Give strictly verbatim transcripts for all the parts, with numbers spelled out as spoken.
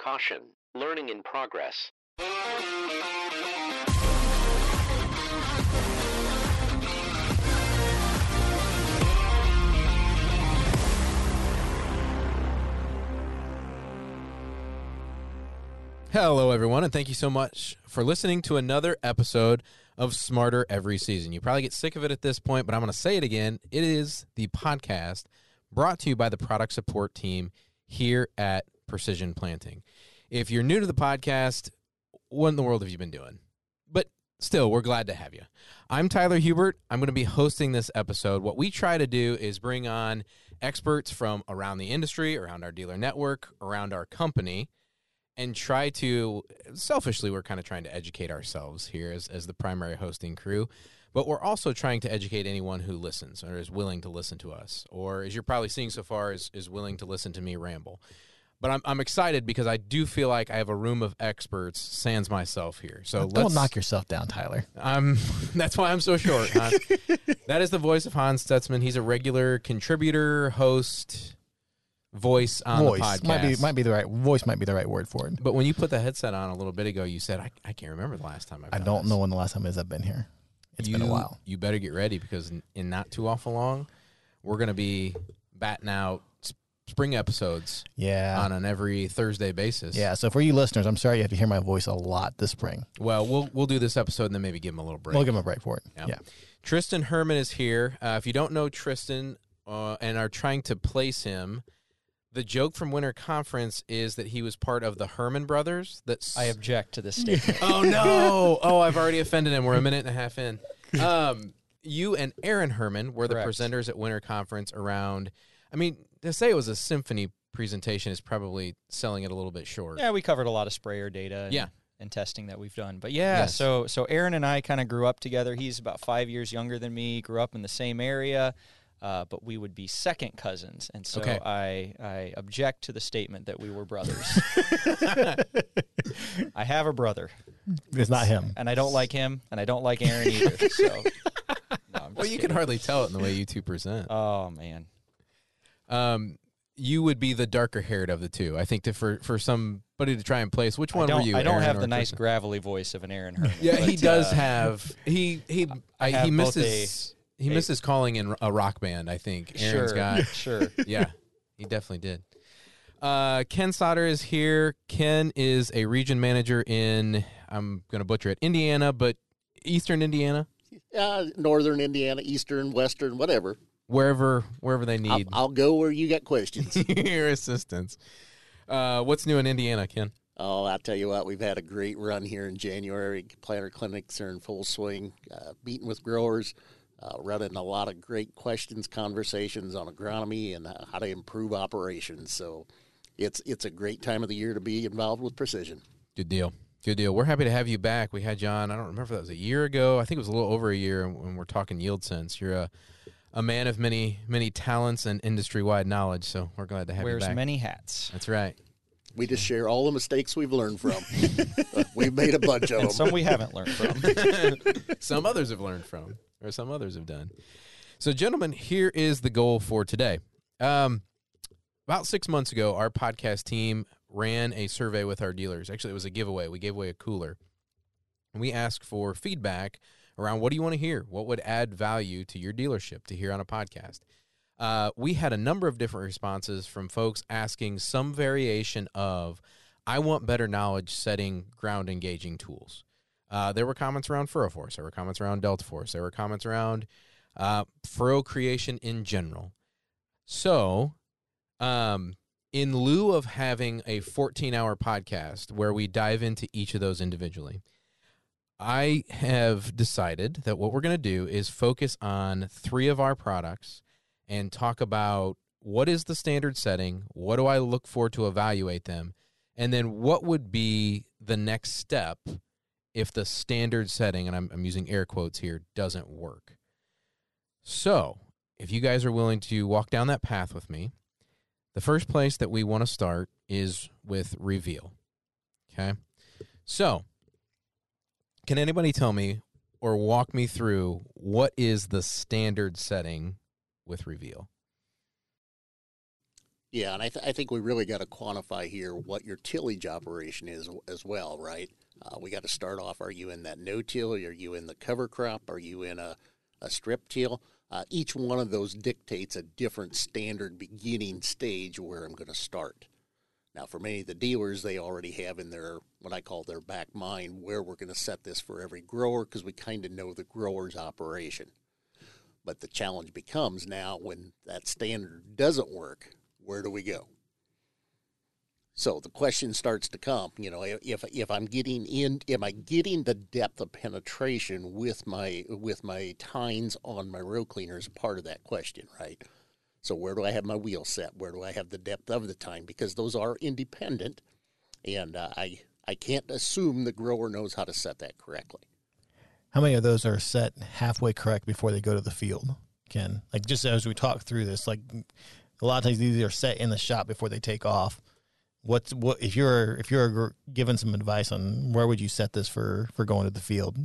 Caution. Learning in progress. Hello, everyone, and thank you so much for listening to another episode of Smarter Every Season. You probably get sick of it at this point, but I'm going to say it again. It is the podcast brought to you by the product support team here at Precision Planting. If you're new to the podcast, what in the world have you been doing? But still, we're glad to have you. I'm Tyler Hubert. I'm going to be hosting this episode. What we try to do is bring on experts from around the industry, around our dealer network, around our company, and try to, selfishly, we're kind of trying to educate ourselves here as, as the primary hosting crew, but we're also trying to educate anyone who listens or is willing to listen to us, or as you're probably seeing so far, is, is willing to listen to me ramble. But I'm, I'm excited because I do feel like I have a room of experts, sans myself here. So Don't let's, knock yourself down, Tyler. I'm, that's why I'm so short. Huh? That is the voice of Hans Stutzman. He's a regular contributor, host... Voice on voice. the podcast might be, might be the right voice might be the right word for it. But when you put the headset on a little bit ago, you said I, I can't remember the last time I've I don't this. know when the last time is I've been here. It's you, been a while. You better get ready because in, in not too awful long, we're gonna be batting out spring episodes. Yeah, on an every Thursday basis. Yeah. So for you listeners, I'm sorry you have to hear my voice a lot this spring. Well, we'll we'll do this episode and then maybe give him a little break. We'll give him a break for it. Yeah. yeah. Tristan Herrmann is here. Uh, if you don't know Tristan uh, and are trying to place him. The joke from Winter Conference is that he was part of the Herman brothers. That's I object to this statement. Oh, no. Oh, I've already offended him. We're a minute and a half in. Um, you and Aaron Herman were Correct. the presenters at Winter Conference around, I mean, to say it was a symphony presentation is probably selling it a little bit short. Yeah, we covered a lot of sprayer data and, yeah. and testing that we've done. But, yeah, yes. so, so Aaron and I kind of grew up together. He's about five years younger than me, grew up in the same area. Uh, but we would be second cousins, and so okay. I, I object to the statement that we were brothers. I have a brother. It's not him. And I don't like him, and I don't like Aaron either. So, no, well, you kidding. Can hardly tell it in the way you two present. Oh, man. Um, you would be the darker-haired of the two. I think that for, for somebody to try and place, which one were you, I don't Aaron have the nice, gravelly voice of an Aaron Herman. Yeah, but, he does uh, have. He, he, I, I have he misses... He misses calling in a rock band, I think. Aaron's sure, got, sure. Yeah, he definitely did. Uh, Ken Sauder is here. Ken is a region manager in, I'm going to butcher it, Indiana, but eastern Indiana? Uh, northern Indiana, eastern, western, whatever. Wherever wherever they need. I'll, I'll go where you got questions. Your assistance. Uh, what's new in Indiana, Ken? Oh, I'll tell you what, we've had a great run here in January. Planter clinics are in full swing, uh, meeting with growers. Uh, running a lot of great questions, conversations on agronomy and how to improve operations. So it's it's a great time of the year to be involved with Precision. Good deal. Good deal. We're happy to have you back. We had you on, I don't remember if that was a year ago. I think it was a little over a year when we're talking yield sense. You're a, a man of many, many talents and industry-wide knowledge, so we're glad to have Wears you back. Wears many hats. That's right. We just share all the mistakes we've learned from. We've made a bunch of and them. Some we haven't learned from. Some others have learned from. Or some others have done. So, gentlemen, here is the goal for today. Um, about six months ago, our podcast team ran a survey with our dealers. Actually, it was a giveaway. We gave away a cooler. And we asked for feedback around what do you want to hear? What would add value to your dealership to hear on a podcast? Uh, we had a number of different responses from folks asking some variation of, I want better knowledge setting ground engaging tools. Uh, there were comments around FurrowForce. There were comments around DeltaForce. There were comments around uh, furrow creation in general. So, um, in lieu of having a fourteen-hour podcast where we dive into each of those individually, I have decided that what we're going to do is focus on three of our products and talk about what is the standard setting, what do I look for to evaluate them, and then what would be the next step if the standard setting, and I'm, I'm using air quotes here, doesn't work. So if you guys are willing to walk down that path with me, the first place that we want to start is with Reveal. Okay? So can anybody tell me or walk me through what is the standard setting with Reveal? Yeah, and I, th I think we really got to quantify here what your tillage operation is as well, right? Uh, we got to start off, are you in that no-till? Are you in the cover crop? Are you in a, a strip till? Uh, each one of those dictates a different standard beginning stage where I'm going to start. Now, for many of the dealers, they already have in their, what I call their back mind, where we're going to set this for every grower because we kind of know the grower's operation. But the challenge becomes now when that standard doesn't work, where do we go? So the question starts to come, you know, if, if I'm getting in, am I getting the depth of penetration with my, with my tines on my row cleaner is part of that question, right? So where do I have my wheel set? Where do I have the depth of the tine? Because those are independent, and uh, I I can't assume the grower knows how to set that correctly. How many of those are set halfway correct before they go to the field, Ken? Like just as we talk through this, like a lot of times these are set in the shop before they take off. What's what if you're if you're given some advice on where would you set this for for going to the field?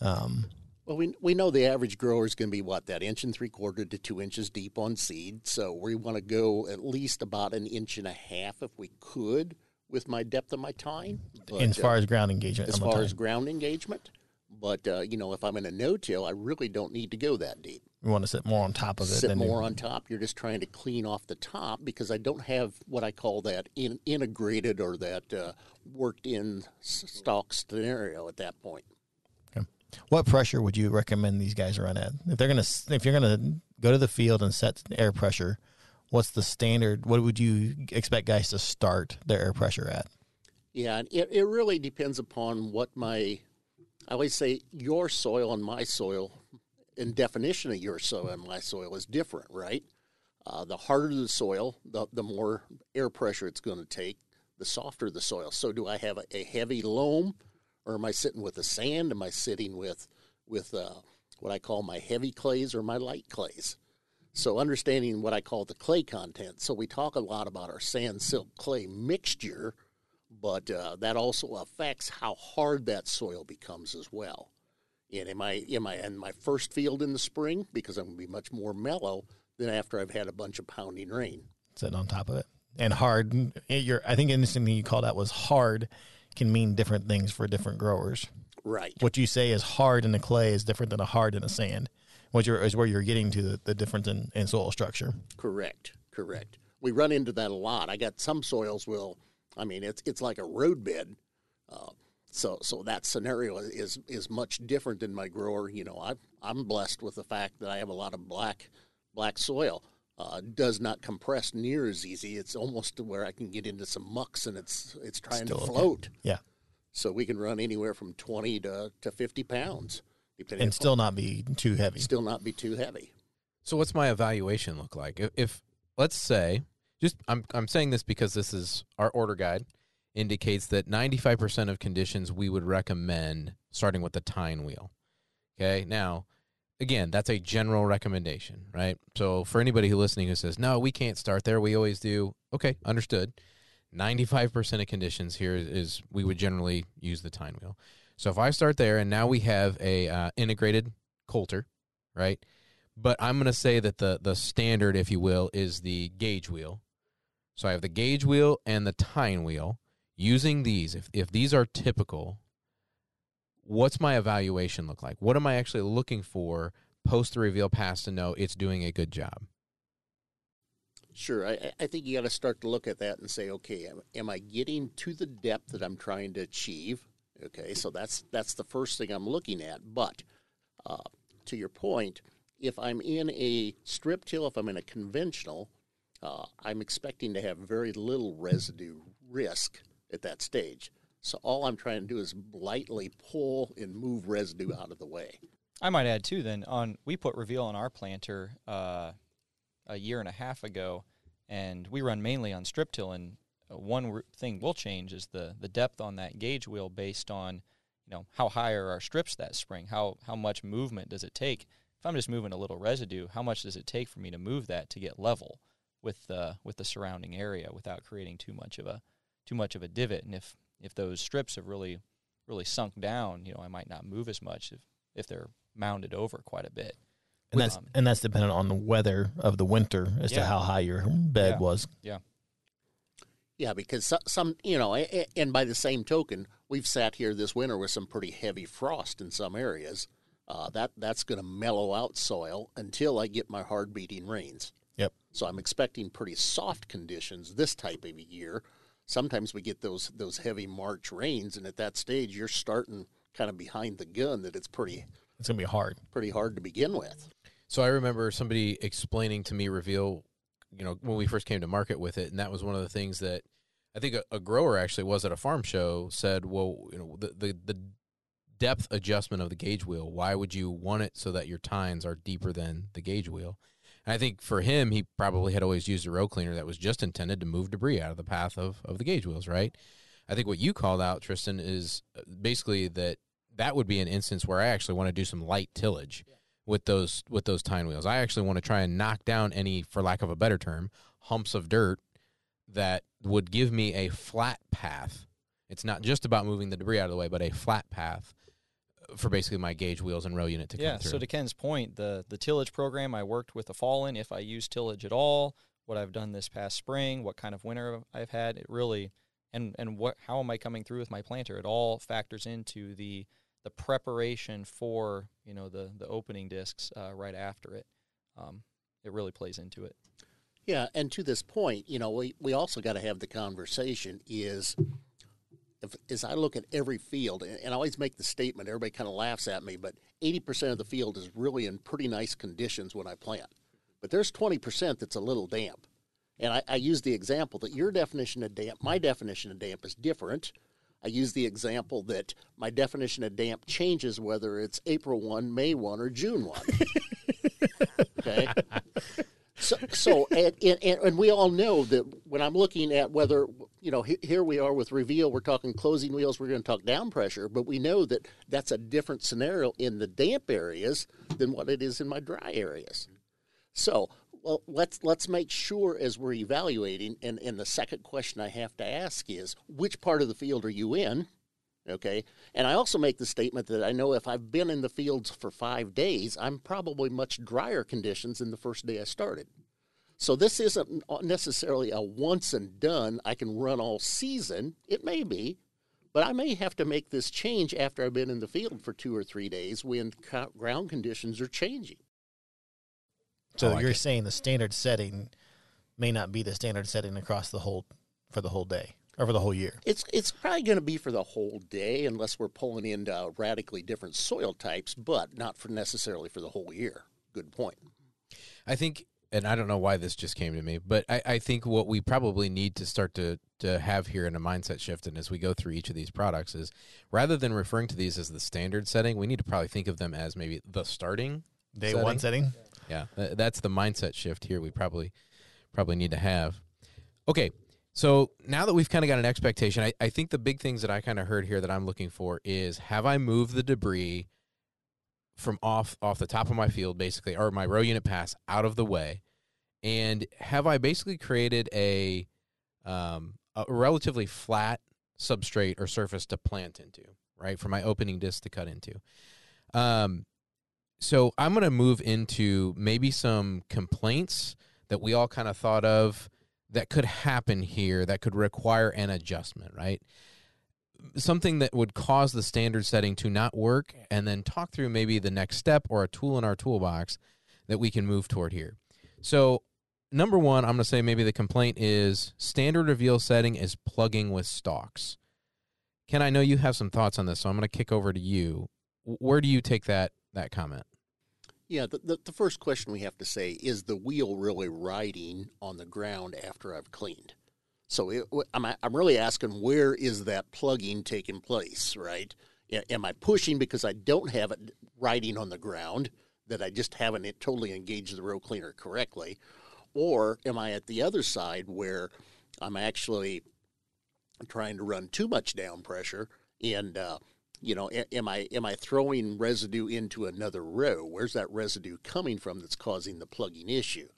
Um, Well, we, we know the average grower is going to be, what, that inch and three-quarter to two inches deep on seed. So we want to go at least about an inch and a half if we could with my depth of my tine. But, and as far uh, as ground engagement. As far as ground engagement. But, uh, you know, if I'm in a no-till, I really don't need to go that deep. You want to sit more on top of it. Sit more on top. You're just trying to clean off the top because I don't have what I call that in, integrated or that uh, worked-in stalk scenario at that point. What pressure would you recommend these guys run at? If they're gonna, if you're gonna go to the field and set air pressure, what's the standard? What would you expect guys to start their air pressure at? Yeah, it it really depends upon what my, I always say your soil and my soil, and definition of your soil and my soil is different, right? Uh, the harder the soil, the the more air pressure it's going to take. The softer the soil. So do I have a, a heavy loam? Or am I sitting with the sand? Am I sitting with with uh, what I call my heavy clays or my light clays? So understanding what I call the clay content. So we talk a lot about our sand, silt, clay mixture, but uh, that also affects how hard that soil becomes as well. And am I, am I in my first field in the spring? Because I'm going to be much more mellow than after I've had a bunch of pounding rain. Sitting on top of it. And hard. You're, I think interestingly you called that was hard. Can mean different things for different growers. Right. What you say is hard in the clay is different than a hard in the sand, which is where you're getting to the, the difference in, in soil structure. Correct. Correct. We run into that a lot. I got some soils will, I mean, it's it's like a roadbed. Uh, so so that scenario is is much different than my grower. You know, I've, I'm blessed with the fact that I have a lot of black black soil. Uh, does not compress near as easy. It's almost to where I can get into some mucks and it's it's trying Still to float. Okay. Yeah. So we can run anywhere from twenty to, to fifty pounds, depending. And still on. Not be too heavy. Still not be too heavy. So what's my evaluation look like? If, if let's say, just I'm I'm saying this because this is our order guide indicates that ninety-five percent of conditions we would recommend starting with the tine wheel. Okay. Now. Again, that's a general recommendation, right? So for anybody who's listening who says, no, we can't start there, we always do, okay, understood. ninety-five percent of conditions here is, is we would generally use the tine wheel. So if I start there and now we have a uh, integrated coulter, right? But I'm going to say that the the standard, if you will, is the gauge wheel. So I have the gauge wheel and the tine wheel. Using these, if, if these are typical, what's my evaluation look like? What am I actually looking for post the reveal pass to know it's doing a good job? Sure. I, I think you got to start to look at that and say, okay, am, am I getting to the depth that I'm trying to achieve? Okay, so that's that's the first thing I'm looking at. But uh, to your point, if I'm in a strip till, if I'm in a conventional, uh, I'm expecting to have very little residue risk at that stage. So all I'm trying to do is lightly pull and move residue out of the way. I might add, too, then, on we put Reveal on our planter uh, a year and a half ago, and we run mainly on strip till, and one thing we'll change is the, the depth on that gauge wheel based on, you know, how high are our strips that spring, how, how much movement does it take. If I'm just moving a little residue, how much does it take for me to move that to get level with the, with the surrounding area without creating too much of a too much of a divot, and if... If those strips have really, really sunk down, you know, I might not move as much if, if they're mounded over quite a bit. And that's um, and that's dependent on the weather of the winter as yeah. to how high your bed yeah. was. Yeah. Yeah, because some, you know, and by the same token, we've sat here this winter with some pretty heavy frost in some areas. Uh, that that's going to mellow out soil until I get my hard beating rains. Yep. So I'm expecting pretty soft conditions this type of year. Sometimes we get those those heavy March rains, and at that stage, you're starting kind of behind the gun that it's pretty. It's going to be hard. Pretty hard to begin with. So I remember somebody explaining to me Reveal, you know, when we first came to market with it, and that was one of the things that I think a, a grower actually was at a farm show said, well, you know, the, the the depth adjustment of the gauge wheel, why would you want it so that your tines are deeper than the gauge wheel? And I think for him, he probably had always used a row cleaner that was just intended to move debris out of the path of, of the gauge wheels, right? I think what you called out, Tristan, is basically that that would be an instance where I actually want to do some light tillage. Yeah. With those with those tine wheels, I actually want to try and knock down any, for lack of a better term, humps of dirt that would give me a flat path. It's not just about moving the debris out of the way, but a flat path for basically my gauge wheels and row unit to yeah, come through. Yeah. So to Ken's point, the the tillage program I worked with a fall-in, if I use tillage at all, what I've done this past spring, what kind of winter I've had, it really, and and what how am I coming through with my planter? It all factors into the. the preparation for, you know, the, the opening discs uh, right after it, um, it really plays into it. Yeah, and to this point, you know, we, we also got to have the conversation is, if, as I look at every field, and, and I always make the statement, everybody kind of laughs at me, but eighty percent of the field is really in pretty nice conditions when I plant. But there's twenty percent that's a little damp. And I, I use the example that your definition of damp, my definition of damp is different. I use the example that my definition of damp changes whether it's April first, May first, or June first. Okay? So, so and, and, and we all know that when I'm looking at whether, you know, here we are with Reveal, we're talking closing wheels, we're going to talk down pressure, but we know that that's a different scenario in the damp areas than what it is in my dry areas. So, well, let's let's make sure as we're evaluating, and, and the second question I have to ask is, which part of the field are you in, okay? And I also make the statement that I know if I've been in the fields for five days, I'm probably much drier conditions than the first day I started. So this isn't necessarily a once and done, I can run all season. It may be, but I may have to make this change after I've been in the field for two or three days when ground conditions are changing. So like you're it. saying the standard setting may not be the standard setting across the whole for the whole day or for the whole year. It's it's probably going to be for the whole day unless we're pulling into radically different soil types, but not for necessarily for the whole year. Good point. I think, and I don't know why this just came to me, but I, I think what we probably need to start to to have here in a mindset shift, and as we go through each of these products, is rather than referring to these as the standard setting, we need to probably think of them as maybe the starting day setting. one setting. Yeah. Yeah, that's the mindset shift here we probably probably need to have. Okay, so now that we've kind of got an expectation, I, I think the big things that I kind of heard here that I'm looking for is, have I moved the debris from off, off the top of my field, basically, or my row unit pass out of the way, and have I basically created a, um, a relatively flat substrate or surface to plant into, right, for my opening disc to cut into? Um So I'm going to move into maybe some complaints that we all kind of thought of that could happen here that could require an adjustment, right? Something that would cause the standard setting to not work, and then talk through maybe the next step or a tool in our toolbox that we can move toward here. So number one, I'm going to say maybe the complaint is standard Reveal setting is plugging with stalks. Ken, I know you have some thoughts on this, so I'm going to kick over to you. Where do you take that? That comment. Yeah, the, the the first question we have to say is, the wheel really riding on the ground after I've cleaned? So it, I'm I'm really asking, where is that plugging taking place, right? Am I pushing because I don't have it riding on the ground, that I just haven't totally engaged the row cleaner correctly, or am I at the other side where I'm actually trying to run too much down pressure and uh, You know, am I am I throwing residue into another row? Where's that residue coming from that's causing the plugging issue?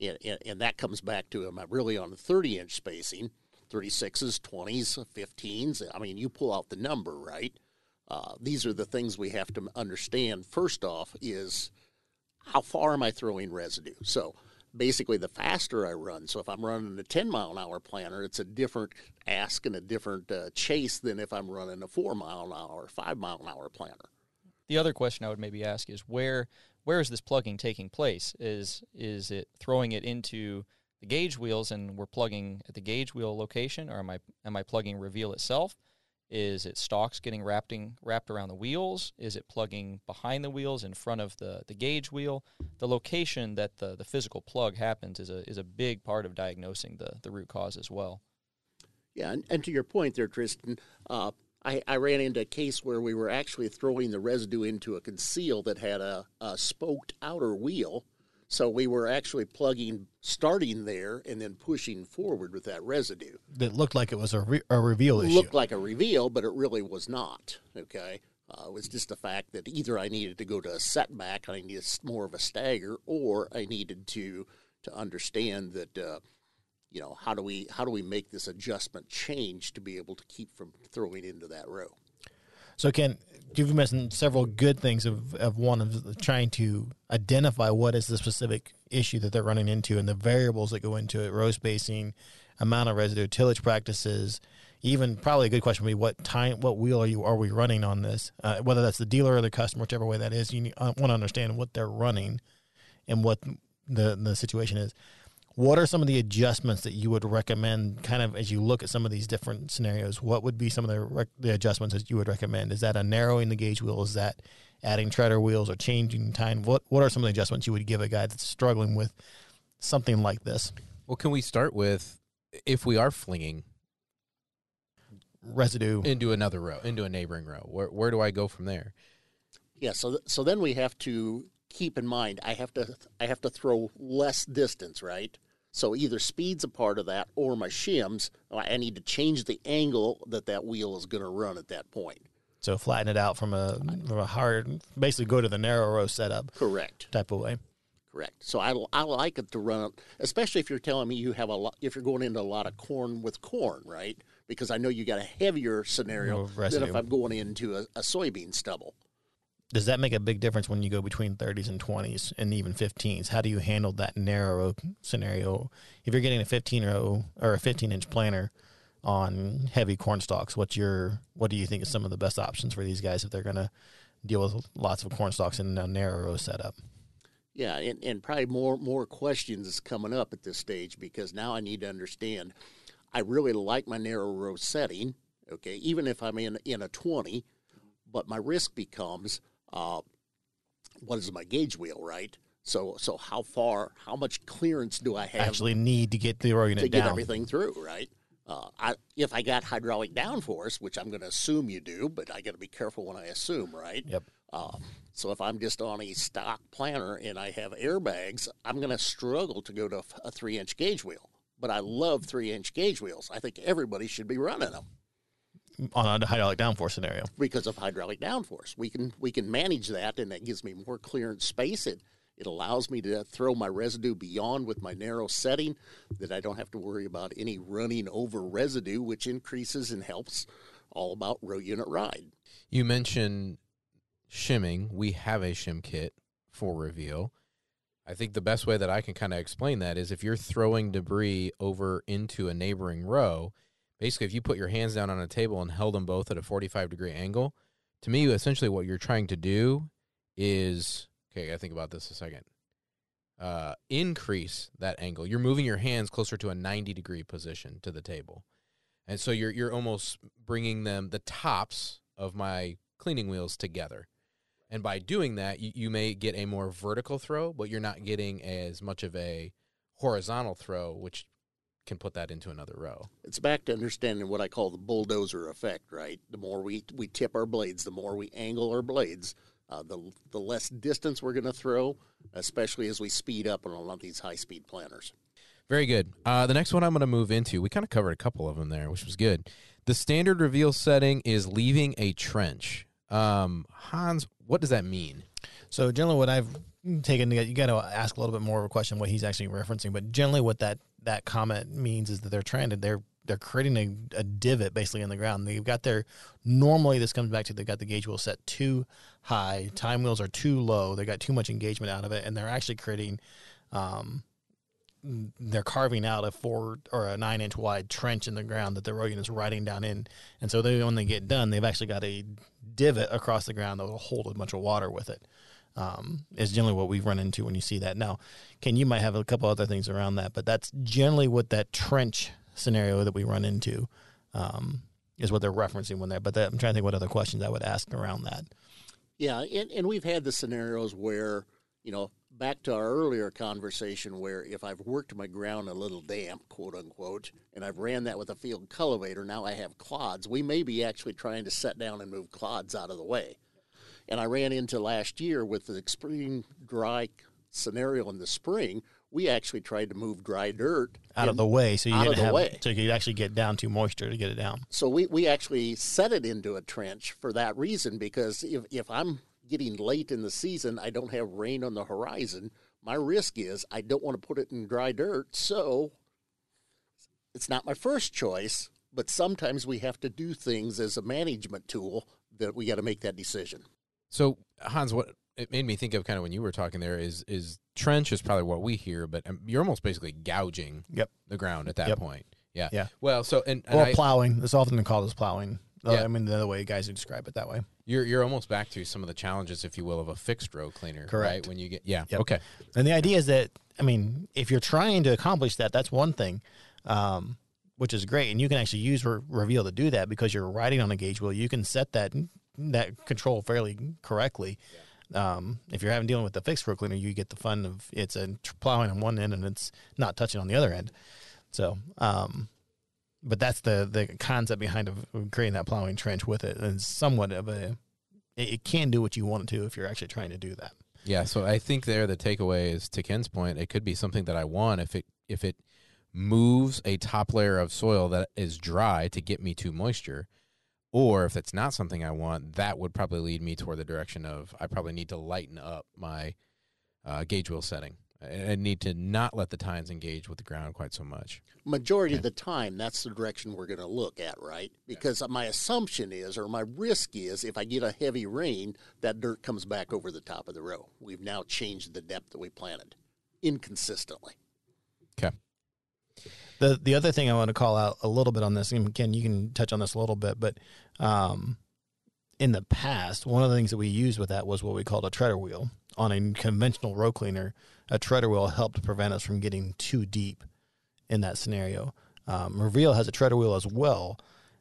And, and, and that comes back to, am I really on the thirty-inch spacing, thirty-sixes, twenties, fifteens? I mean, you pull out the number, right? Uh, these are the things we have to understand. First off is, how far am I throwing residue? So basically the faster I run, so if I'm running a ten mile an hour planter, it's a different ask and a different uh, chase than if I'm running a four mile an hour, five mile an hour planter. The other question I would maybe ask is where where is this plugging taking place? Is is it throwing it into the gauge wheels and we're plugging at the gauge wheel location, or am I am I plugging Reveal itself? Is it stalks getting wrapping, wrapped around the wheels? Is it plugging behind the wheels in front of the, the gauge wheel? The location that the, the physical plug happens is a is a big part of diagnosing the, the root cause as well. Yeah, and, and to your point there, Tristan, uh, I, I ran into a case where we were actually throwing the residue into a conceal that had a, a spoked outer wheel. So we were actually plugging, starting there, and then pushing forward with that residue. That looked like it was a, re a reveal issue. It looked like a reveal, but it really was not, okay? Uh, it was just the fact that either I needed to go to a setback, I needed more of a stagger, or I needed to to understand that, uh, you know, how do we how do we make this adjustment change to be able to keep from throwing into that row? So, Ken, you've mentioned several good things of, of one of trying to identify what is the specific issue that they're running into and the variables that go into it, row spacing, amount of residue, tillage practices. Even probably a good question would be what time, what wheel are you are we running on this? Uh, whether that's the dealer or the customer, whichever way that is, you need, uh, want to understand what they're running and what the, the situation is. What are some of the adjustments that you would recommend kind of as you look at some of these different scenarios? What would be some of the, rec the adjustments that you would recommend? Is that a narrowing the gauge wheel? Is that adding treader wheels or changing time? What What are some of the adjustments you would give a guy that's struggling with something like this? Well, can we start with if we are flinging residue into another row, into a neighboring row, where, where do I go from there? Yeah, so, th so then we have to keep in mind I have to I have to throw less distance, right? So either speed's a part of that or my shims, I need to change the angle that that wheel is going to run at that point. So flatten it out from a, from a hard, basically go to the narrow row setup. Correct. Type of way. Correct. So I, I like it to run, especially if you're telling me you have a lot, if you're going into a lot of corn with corn, right? Because I know you got a heavier scenario than if I'm going into a, a soybean stubble. Does that make a big difference when you go between thirties and twenties and even fifteens? How do you handle that narrow scenario? If you're getting a fifteen row or a fifteen inch planter on heavy corn stalks, what's your, what do you think is some of the best options for these guys if they're going to deal with lots of corn stalks in a narrow row setup? Yeah, and, and probably more, more questions is coming up at this stage because now I need to understand I really like my narrow row setting, okay, even if I'm in, in a twenty, but my risk becomes – Uh, what is my gauge wheel, right? So, so how far, how much clearance do I have? Actually need to get the row unit down. To get down. Everything through, right? Uh, I, if I got hydraulic downforce, which I'm going to assume you do, but I got to be careful when I assume, right? Yep. Uh, so if I'm just on a stock planter and I have airbags, I'm going to struggle to go to a three inch gauge wheel. But I love three inch gauge wheels. I think everybody should be running them. On a hydraulic downforce scenario. Because of hydraulic downforce. We can we can manage that, and that gives me more clearance space. It, it allows me to throw my residue beyond with my narrow setting that I don't have to worry about any running over residue, which increases and helps all about row unit ride. You mentioned shimming. We have a shim kit for Reveal. I think the best way that I can kind of explain that is if you're throwing debris over into a neighboring row, basically, if you put your hands down on a table and held them both at a forty-five degree angle, to me, essentially what you're trying to do is, okay, I gotta think about this a second, uh, increase that angle. You're moving your hands closer to a ninety degree position to the table. And so you're, you're almost bringing them, the tops of my cleaning wheels together. And by doing that, you, you may get a more vertical throw, but you're not getting as much of a horizontal throw, which can put that into another row. It's back to understanding what I call the bulldozer effect, right? The more we, we tip our blades, the more we angle our blades, uh, the, the less distance we're going to throw, especially as we speed up on a lot of these high-speed planters. Very good. Uh, the next one I'm going to move into, we kind of covered a couple of them there, which was good. The standard Reveal setting is leaving a trench. Um, Hans, what does that mean? So generally what I've taken, you got to ask a little bit more of a question what he's actually referencing, but generally what that that comment means is that they're trying to, they're they're creating a, a divot basically in the ground. They've got their, normally this comes back to, they've got the gauge wheel set too high, time wheels are too low, they got too much engagement out of it, and they're actually creating, um, they're carving out a four or a nine inch wide trench in the ground that the row unit is riding down in. And so they, when they get done, they've actually got a divot across the ground that will hold a bunch of water with it. Um, is generally what we've run into when you see that. Now, Ken, you might have a couple other things around that, but that's generally what that trench scenario that we run into um, is what they're referencing when they're, but that, I'm trying to think what other questions I would ask around that. Yeah, and, and we've had the scenarios where, you know, back to our earlier conversation where if I've worked my ground a little damp, quote unquote, and I've ran that with a field cultivator, now I have clods. We may be actually trying to set down and move clods out of the way. And I ran into last year with the extreme dry scenario in the spring. We actually tried to move dry dirt out of the way, so you didn't have way. so you could actually get down to moisture to get it down. So we, we actually set it into a trench for that reason, because if, if I'm getting late in the season, I don't have rain on the horizon. My risk is I don't want to put it in dry dirt, so it's not my first choice. But sometimes we have to do things as a management tool that we got to make that decision. So, Hans, what it made me think of kind of when you were talking there is is trench is probably what we hear, but you're almost basically gouging yep. the ground at that yep. point. Yeah. Yeah. Well, so and, and or I, plowing. It's often called as plowing. Yeah. I mean, the other way guys would describe it that way. You're you're almost back to some of the challenges, if you will, of a fixed row cleaner. Correct. Right? When you get yeah. Yep. Okay. And the idea is that, I mean, if you're trying to accomplish that, that's one thing. Um which is great, and you can actually use Re- Reveal to do that because you're riding on a gauge wheel. You can set that that control fairly correctly. Yeah. Um, if you're having dealing with the fixed row cleaner, you get the fun of it's a plowing on one end and it's not touching on the other end. So, um, but that's the the concept behind of creating that plowing trench with it, and somewhat of a it, it can do what you want it to if you're actually trying to do that. Yeah. So I think there the takeaway is, to Ken's point, it could be something that I want if it if it. moves a top layer of soil that is dry to get me to moisture, or if that's not something I want, that would probably lead me toward the direction of I probably need to lighten up my uh, gauge wheel setting. I, I need to not let the tines engage with the ground quite so much. Majority okay. of the time, that's the direction we're going to look at, right? Because yeah. my assumption is, or my risk is, if I get a heavy rain, that dirt comes back over the top of the row. We've now changed the depth that we planted inconsistently. Okay. The the other thing I want to call out a little bit on this, and Ken, you can touch on this a little bit, but um, in the past, one of the things that we used with that was what we called a treader wheel. On a conventional row cleaner, a treader wheel helped prevent us from getting too deep in that scenario. Um, Reveal has a treader wheel as well.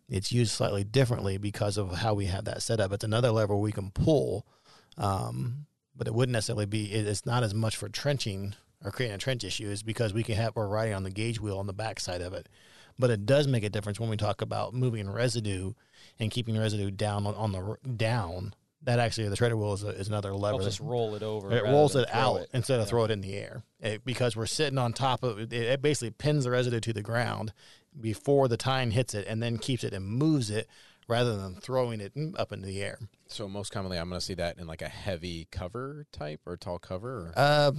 It's used slightly differently because of how we have that set up. It's another lever we can pull, um, but it wouldn't necessarily be, it's not as much for trenching or creating a trench issue, is because we can have, we're riding on the gauge wheel on the backside of it. But it does make a difference when we talk about moving residue and keeping residue down on, on the down. That actually, the treader wheel is, a, is another lever. I'll just roll it over. It rolls it out it. instead of yeah. throw it in the air. It, because we're sitting on top of it, it basically pins the residue to the ground before the tine hits it and then keeps it and moves it, rather than throwing it up into the air. So most commonly I'm going to see that in like a heavy cover type or tall cover? Or? Uh,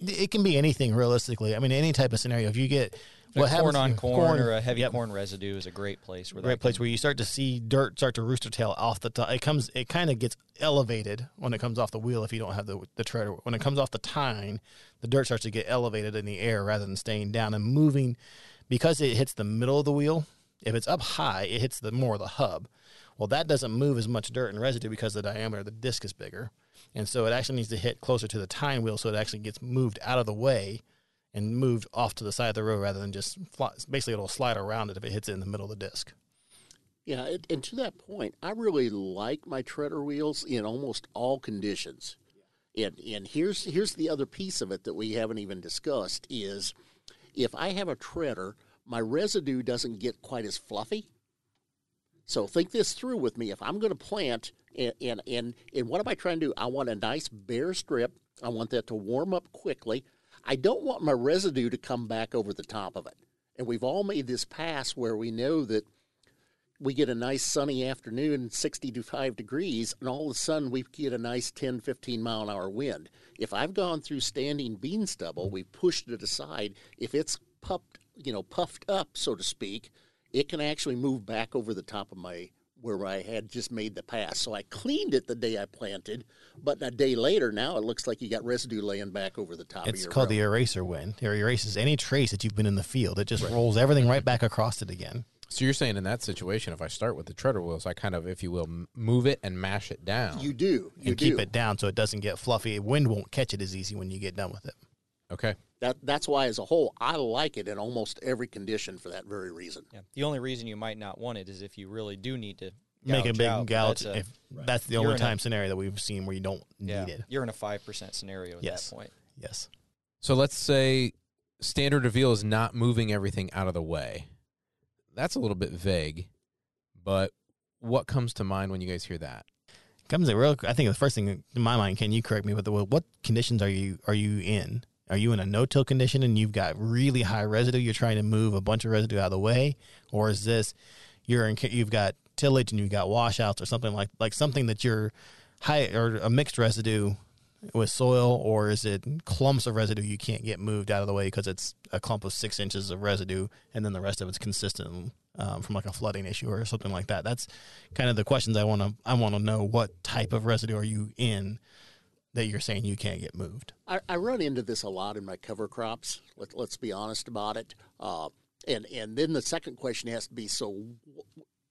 it can be anything realistically. I mean, any type of scenario. If you get what corn on corn, corn or a heavy yep. corn residue is a great place. Where great place can... where you start to see dirt start to rooster tail off the top. It comes, it kind of gets elevated when it comes off the wheel if you don't have the, the treader. When it comes off the tine, the dirt starts to get elevated in the air rather than staying down and moving. Because it hits the middle of the wheel, if it's up high, it hits the more of the hub. Well, that doesn't move as much dirt and residue because the diameter of the disc is bigger. And so it actually needs to hit closer to the tine wheel so it actually gets moved out of the way and moved off to the side of the road rather than just fly. Basically it'll slide around it if it hits it in the middle of the disc. Yeah, it, and to that point, I really like my treader wheels in almost all conditions. And and here's here's the other piece of it that we haven't even discussed is if I have a treader, my residue doesn't get quite as fluffy. So think this through with me. If I'm going to plant, and, and, and, and what am I trying to do? I want a nice bare strip. I want that to warm up quickly. I don't want my residue to come back over the top of it. And we've all made this pass where we know that we get a nice sunny afternoon, sixty-five degrees, and all of a sudden we get a nice ten, fifteen mile an hour wind. If I've gone through standing bean stubble, we've pushed it aside. If it's puffed you know, puffed up, so to speak, it can actually move back over the top of my where I had just made the pass. So I cleaned it the day I planted, but a day later now it looks like you got residue laying back over the top. It's of your called row. The eraser wind. It erases any trace that you've been in the field. It just right. rolls everything right back across it again. So you're saying in that situation, if I start with the treader wheels, I kind of, if you will, move it and mash it down. You do. You and do. Keep it down so it doesn't get fluffy. Wind won't catch it as easy when you get done with it. Okay. That That's why, as a whole, I like it in almost every condition for that very reason. Yeah. The only reason you might not want it is if you really do need to make a big out, gouge. That's, a, if right. that's the you're only time a, scenario that we've seen where you don't yeah, need it. You're in a five percent scenario at yes. that point. Yes. So let's say standard reveal is not moving everything out of the way. That's a little bit vague, but what comes to mind when you guys hear that? Comes a real. I think the first thing in my mind. Can you correct me? But the what conditions are you are you in? Are you in a no-till condition and you've got really high residue? You're trying to move a bunch of residue out of the way, or is this you're in, you've got tillage and you've got washouts or something like like something that you're high or a mixed residue with soil, or is it clumps of residue you can't get moved out of the way because it's a clump of six inches of residue and then the rest of it's consistent um, from like a flooding issue or something like that? That's kind of the questions I want to I want to know. What type of residue are you in that you're saying you can't get moved? I, I run into this a lot in my cover crops. Let, let's be honest about it. Uh, and, and then the second question has to be, so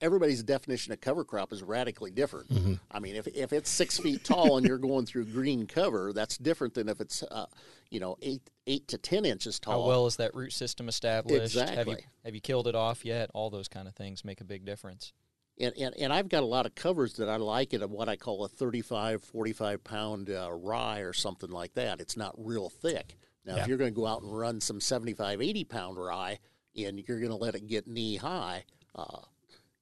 everybody's definition of cover crop is radically different. Mm-hmm. I mean, if if it's six feet tall and you're going through green cover, that's different than if it's, uh, you know, eight eight to ten inches tall. How well is that root system established? Exactly. Have you, have you killed it off yet? All those kind of things make a big difference. And, and, and I've got a lot of covers that I like at what I call a thirty-five, forty-five pound uh, rye or something like that. It's not real thick. Now, yeah. if you're going to go out and run some seventy-five, eighty pound rye and you're going to let it get knee high, uh,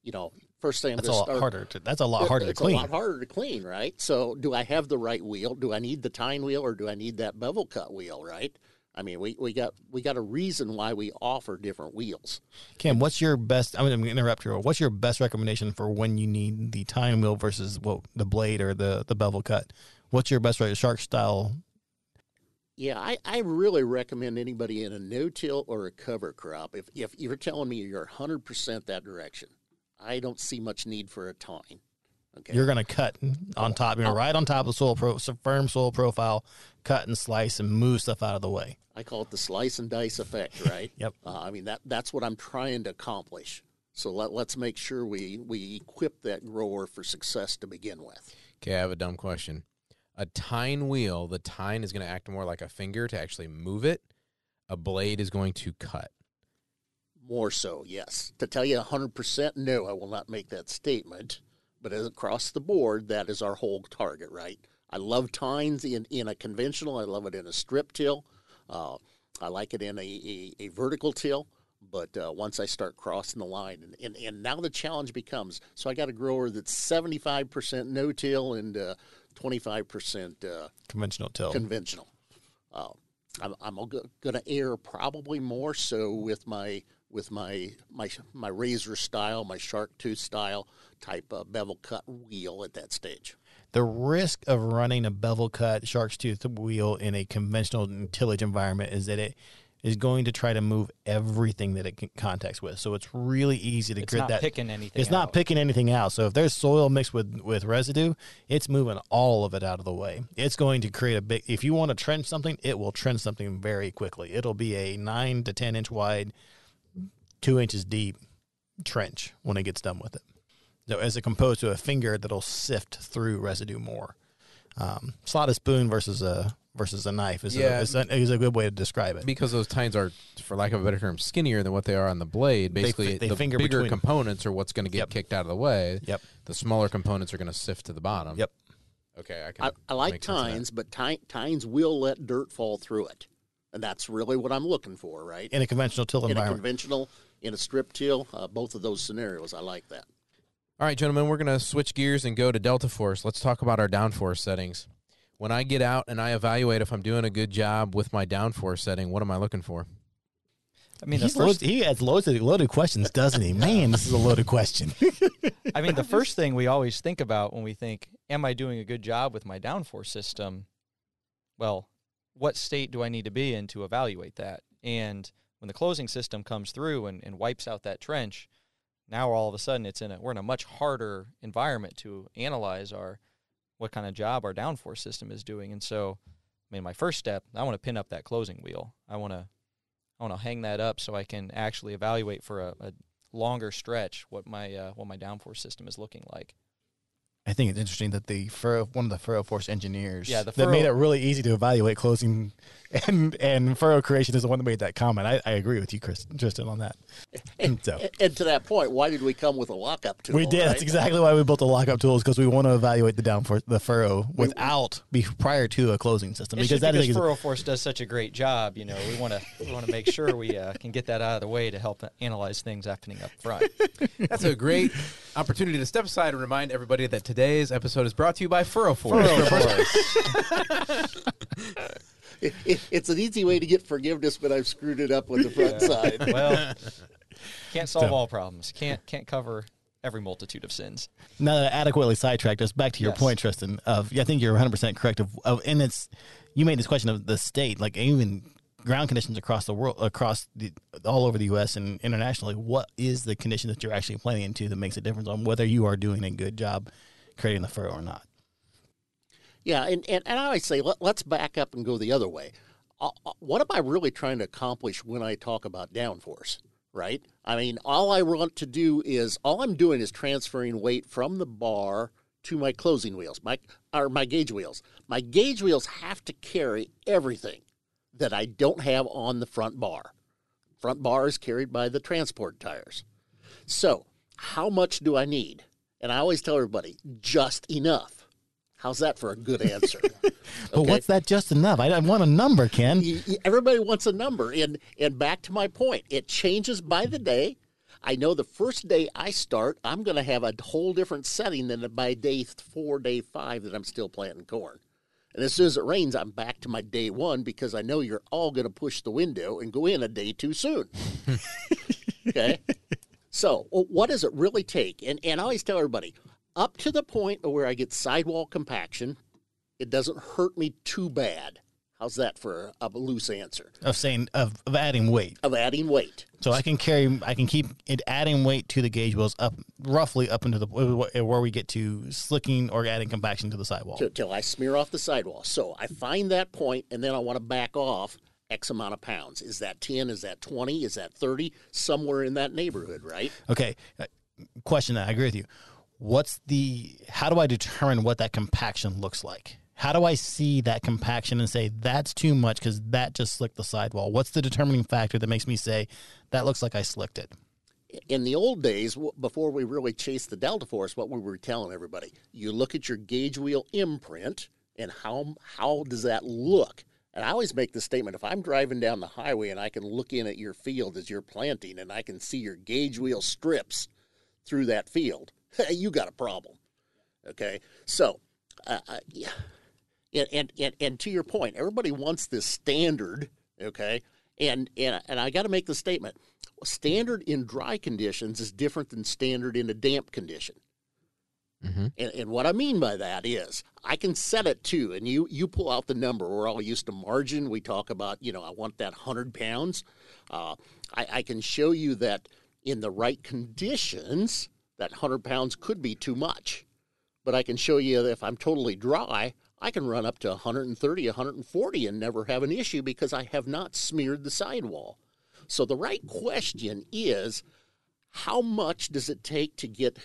you know, first thing I'm going to start. Harder to, that's a lot harder to clean. It's a lot harder to clean, right? So do I have the right wheel? Do I need the tine wheel or do I need that bevel cut wheel, right? I mean, we, we got we got a reason why we offer different wheels. Kim, what's your best, I'm going to interrupt you. What's your best recommendation for when you need the tine wheel versus well, the blade or the, the bevel cut? What's your best, right, shark style? Yeah, I, I really recommend anybody in a no-till or a cover crop, if, if you're telling me you're one hundred percent that direction, I don't see much need for a tine. Okay. You're going to cut on top, you're going to right on top of the soil, pro, firm soil profile, cut and slice and move stuff out of the way. I call it the slice and dice effect, right? Yep. Uh, I mean, that that's what I'm trying to accomplish. So let, let's make sure we, we equip that grower for success to begin with. Okay, I have a dumb question. A tine wheel, the tine is going to act more like a finger to actually move it. A blade is going to cut. More so, yes. To tell you one hundred percent, no, I will not make that statement. But as across the board, that is our whole target, right? I love tines in, in a conventional. I love it in a strip till. Uh, I like it in a, a, a vertical till. But uh, once I start crossing the line, and, and, and now the challenge becomes, so I got a grower that's seventy-five percent no-till and uh, twenty-five percent uh, conventional till. Conventional. Uh, I'm, I'm going to err probably more so with my with my my my razor style, my shark tooth style type of bevel cut wheel at that stage. The risk of running a bevel cut shark's tooth wheel in a conventional tillage environment is that it is going to try to move everything that it contacts with. So it's really easy to grit that. It's not picking anything out. It's not picking anything out. So if there's soil mixed with, with residue, it's moving all of it out of the way. It's going to create a big, if you want to trench something, it will trench something very quickly. It'll be a nine to ten inch wide, two inches deep trench when it gets done with it. So as opposed to a finger that'll sift through residue more. Um, slot a spoon versus a versus a knife is, yeah. a, is, a, is a good way to describe it. Because those tines are, for lack of a better term, skinnier than what they are on the blade. Basically, they, they the finger bigger between. Components are what's going to get yep. kicked out of the way. Yep. The smaller components are going to sift to the bottom. Yep. Okay, I can. I, I like tines, but t- tines will let dirt fall through it. And that's really what I'm looking for, right? In a conventional till in environment. In a conventional, in a strip till, uh, both of those scenarios, I like that. All right, gentlemen, we're going to switch gears and go to DeltaForce. Let's talk about our downforce settings. When I get out and I evaluate if I'm doing a good job with my downforce setting, what am I looking for? I mean, the first, he has loaded, loaded questions, doesn't he? Man, this is a loaded question. I mean, the first thing we always think about when we think, am I doing a good job with my downforce system? Well, what state do I need to be in to evaluate that? And when the closing system comes through and, and wipes out that trench, now all of a sudden it's in a, we're in a much harder environment to analyze our, what kind of job our downforce system is doing. And so, I mean, my first step, I want to pin up that closing wheel. I want to, I want to hang that up so I can actually evaluate for a, a longer stretch what my, uh, what my downforce system is looking like. I think it's interesting that the furrow, one of the FurrowForce engineers yeah, the furrow, that made it really easy to evaluate closing and, and furrow creation is the one that made that comment. I, I agree with you, Chris, Tristan, on that. And, so. and to that point, why did we come with a lockup tool? We did. Right? That's exactly why we built the lockup tools, because we want to evaluate the downforce, the furrow without be prior to a closing system. Because that because is FurrowForce does such a great job. You know, we want to we want to make sure we uh, can get that out of the way to help analyze things happening up front. That's a great opportunity to step aside and remind everybody that today. Today's episode is brought to you by FurrowForce. it, it, it's an easy way to get forgiveness, but I've screwed it up with the front yeah. side. Well, can't solve so. all problems. Can't can't cover every multitude of sins. Now that I adequately sidetracked us, back to your yes. point, Tristan. Of I think you're one hundred percent correct. Of, of and it's you made this question of the state, like even ground conditions across the world, across the, all over the U S and internationally. What is the condition that you're actually playing into that makes a difference on whether you are doing a good job creating the furrow or not? Yeah, and, and, and I always say, let, let's back up and go the other way. Uh, what am I really trying to accomplish when I talk about downforce, right? I mean, all I want to do is, all I'm doing is transferring weight from the bar to my closing wheels, my or my gauge wheels. My gauge wheels have to carry everything that I don't have on the front bar. Front bar is carried by the transport tires. So how much do I need? And I always tell everybody, just enough. How's that for a good answer? But okay? What's that just enough? I want a number, Ken. Everybody wants a number. And, and back to my point, it changes by the day. I know the first day I start, I'm going to have a whole different setting than by day four, day five that I'm still planting corn. And as soon as it rains, I'm back to my day one, because I know you're all going to push the window and go in a day too soon. Okay? So what does it really take? And, and I always tell everybody, up to the point where I get sidewall compaction, it doesn't hurt me too bad. How's that for a, a loose answer? Of saying of, of adding weight. Of adding weight. So I can carry, I can keep it adding weight to the gauge wheels up, roughly up into the where we get to slicking or adding compaction to the sidewall. Till, till I smear off the sidewall. So I find that point, and then I want to back off X amount of pounds. Is that ten? Is that twenty? Is that thirty? Somewhere in that neighborhood, right? Okay. Question that. I agree with you. What's the, how do I determine what that compaction looks like? How do I see that compaction and say that's too much because that just slicked the sidewall? What's the determining factor that makes me say that looks like I slicked it? In the old days, before we really chased the DeltaForce, what we were telling everybody, you look at your gauge wheel imprint and how how does that look? And I always make the statement, if I'm driving down the highway and I can look in at your field as you're planting and I can see your gauge wheel strips through that field, you got a problem, okay? So, uh, yeah. and, and, and to your point, everybody wants this standard, okay? And, and, and I got to make the statement, standard in dry conditions is different than standard in a damp condition. Mm-hmm. And, and what I mean by that is I can set it to, and you, you pull out the number. We're all used to margin. We talk about, you know, I want that one hundred pounds. Uh, I, I can show you that in the right conditions, that one hundred pounds could be too much. But I can show you that if I'm totally dry, I can run up to one thirty, one forty and never have an issue because I have not smeared the sidewall. So the right question is, how much does it take to get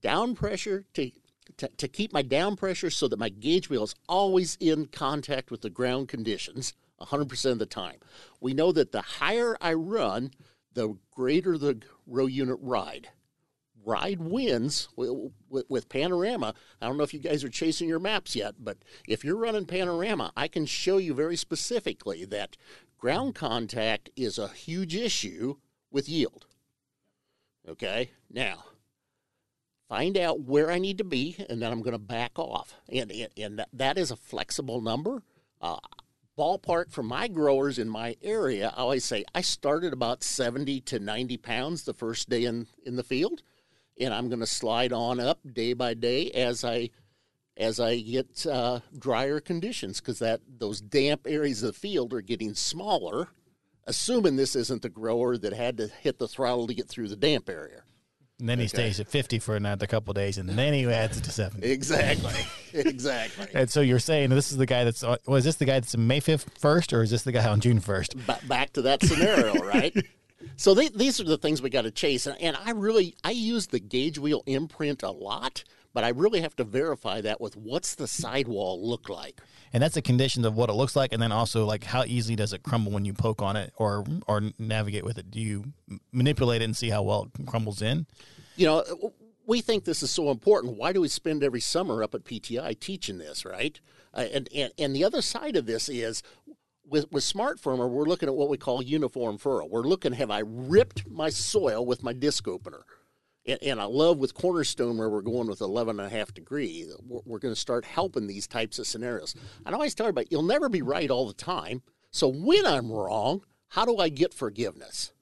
down pressure to, to to keep my down pressure so that my gauge wheel is always in contact with the ground conditions one hundred percent of the time? We know that the higher I run, the greater the row unit ride. Ride wins with, with, with Panorama. I don't know if you guys are chasing your maps yet, but if you're running Panorama, I can show you very specifically that ground contact is a huge issue with yield. Okay, now find out where I need to be, and then I'm going to back off. And, and, and that, that is a flexible number. Uh, ballpark for my growers in my area, I always say I started about seventy to ninety pounds the first day in, in the field, and I'm going to slide on up day by day as I as I get uh, drier conditions because that those damp areas of the field are getting smaller assuming this isn't the grower that had to hit the throttle to get through the damp area. And then he okay. stays at fifty for another couple of days, and then he adds it to seventy. Exactly, exactly. And so you're saying this is the guy that's well, is this the guy that's May fifth first, or is this the guy on June first? Ba- back to that scenario, right? So they, these are the things we got to chase, and, and I really I use the gauge wheel imprint a lot, but I really have to verify that with what's the sidewall look like. And that's the conditions of what it looks like, and then also like how easily does it crumble when you poke on it or or navigate with it? Do you manipulate it and see how well it crumbles in? You know, we think this is so important. Why do we spend every summer up at P T I teaching this, right? Uh, and, and and the other side of this is with with SmartFirmer, we're looking at what we call uniform furrow. We're looking, have I ripped my soil with my disc opener? And I love with Cornerstone where we're going with eleven and a half degree. We're going to start helping these types of scenarios. I always talk about you'll never be right all the time. So when I'm wrong, how do I get forgiveness?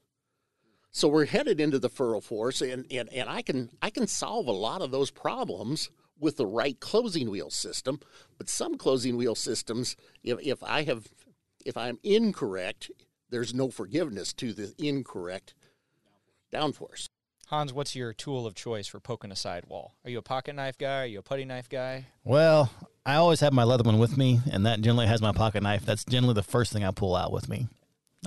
So we're headed into the FurrowForce, and, and, and I can I can solve a lot of those problems with the right closing wheel system. But some closing wheel systems, if, if I have if I'm incorrect, there's no forgiveness to the incorrect downforce. Hans, what's your tool of choice for poking a sidewall? Are you a pocket knife guy? Are you a putty knife guy? Well, I always have my leather one with me, and that generally has my pocket knife. That's generally the first thing I pull out with me.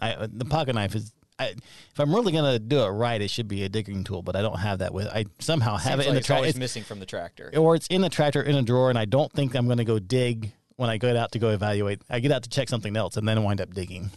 I, the pocket knife is, I, if I'm really going to do it right, it should be a digging tool, but I don't have that with. I somehow have Seems it in like the tractor. It's tra- missing from the tractor. Or it's in the tractor, in a drawer, and I don't think I'm going to go dig when I get out to go evaluate. I get out to check something else and then wind up digging.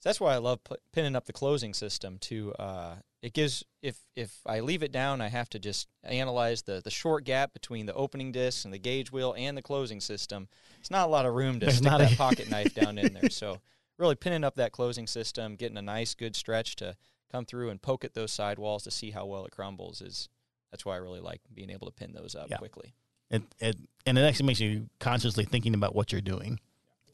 So that's why I love p- pinning up the closing system to uh, – It gives, if if I leave it down, I have to just analyze the, the short gap between the opening disc and the gauge wheel and the closing system. It's not a lot of room to There's stick that a... pocket knife down in there. So really pinning up that closing system, getting a nice good stretch to come through and poke at those sidewalls to see how well it crumbles is, that's why I really like being able to pin those up yeah. quickly. It, it, and it actually makes you consciously thinking about what you're doing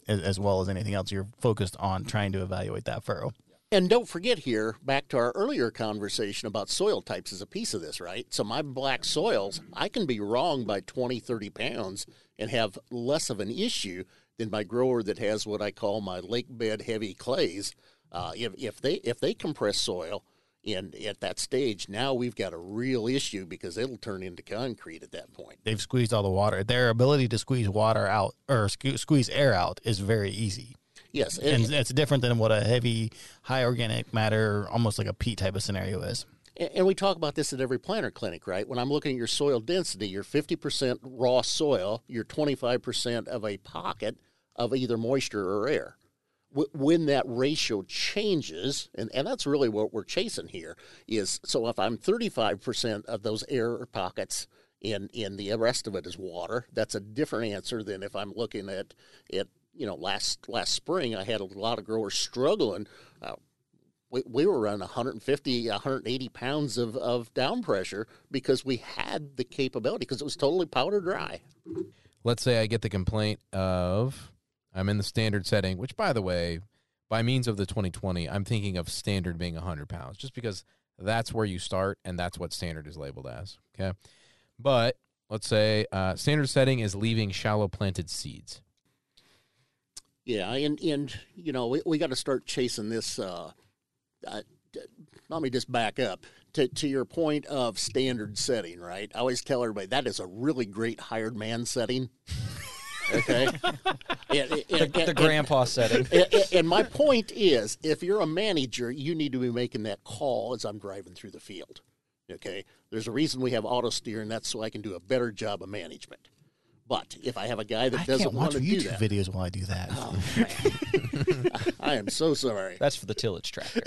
as, as well as anything else. You're focused on trying to evaluate that furrow. And don't forget here, back to our earlier conversation about soil types is a piece of this, right? So my black soils, I can be wrong by twenty, thirty pounds and have less of an issue than my grower that has what I call my lake bed heavy clays. Uh, if, if they if they compress soil and at that stage, now we've got a real issue because it'll turn into concrete at that point. They've squeezed all the water. Their ability to squeeze water out or squeeze air out is very easy. Yes. And, and it's different than what a heavy, high organic matter, almost like a peat type of scenario is. And we talk about this at every planter clinic, right? When I'm looking at your soil density, you're fifty percent raw soil, you're twenty-five percent of a pocket of either moisture or air. When that ratio changes, and, and that's really what we're chasing here, is so if I'm thirty-five percent of those air pockets and, and the rest of it is water, that's a different answer than if I'm looking at it. You know, last last spring, I had a lot of growers struggling. Uh, we, we were around one hundred fifty, one hundred eighty pounds of, of down pressure because we had the capability, because it was totally powder dry. Let's say I get the complaint of I'm in the standard setting, which, by the way, by means of the twenty twenty, I'm thinking of standard being one hundred pounds, just because that's where you start and that's what standard is labeled as, okay? But let's say uh, standard setting is leaving shallow planted seeds. Yeah, and, and you know, we, we got to start chasing this. Uh, uh, let me just back up to, to your point of standard setting, right? I always tell everybody that is a really great hired man setting. Okay? and, and, the and, the and, grandpa setting. And, and my point is, if you're a manager, you need to be making that call as I'm driving through the field. Okay? There's a reason we have auto steer, and that's so I can do a better job of management. But if I have a guy that I doesn't want to do that. I can't watch YouTube videos while I do that. Oh, man. I am so sorry. That's for the tillage tractor.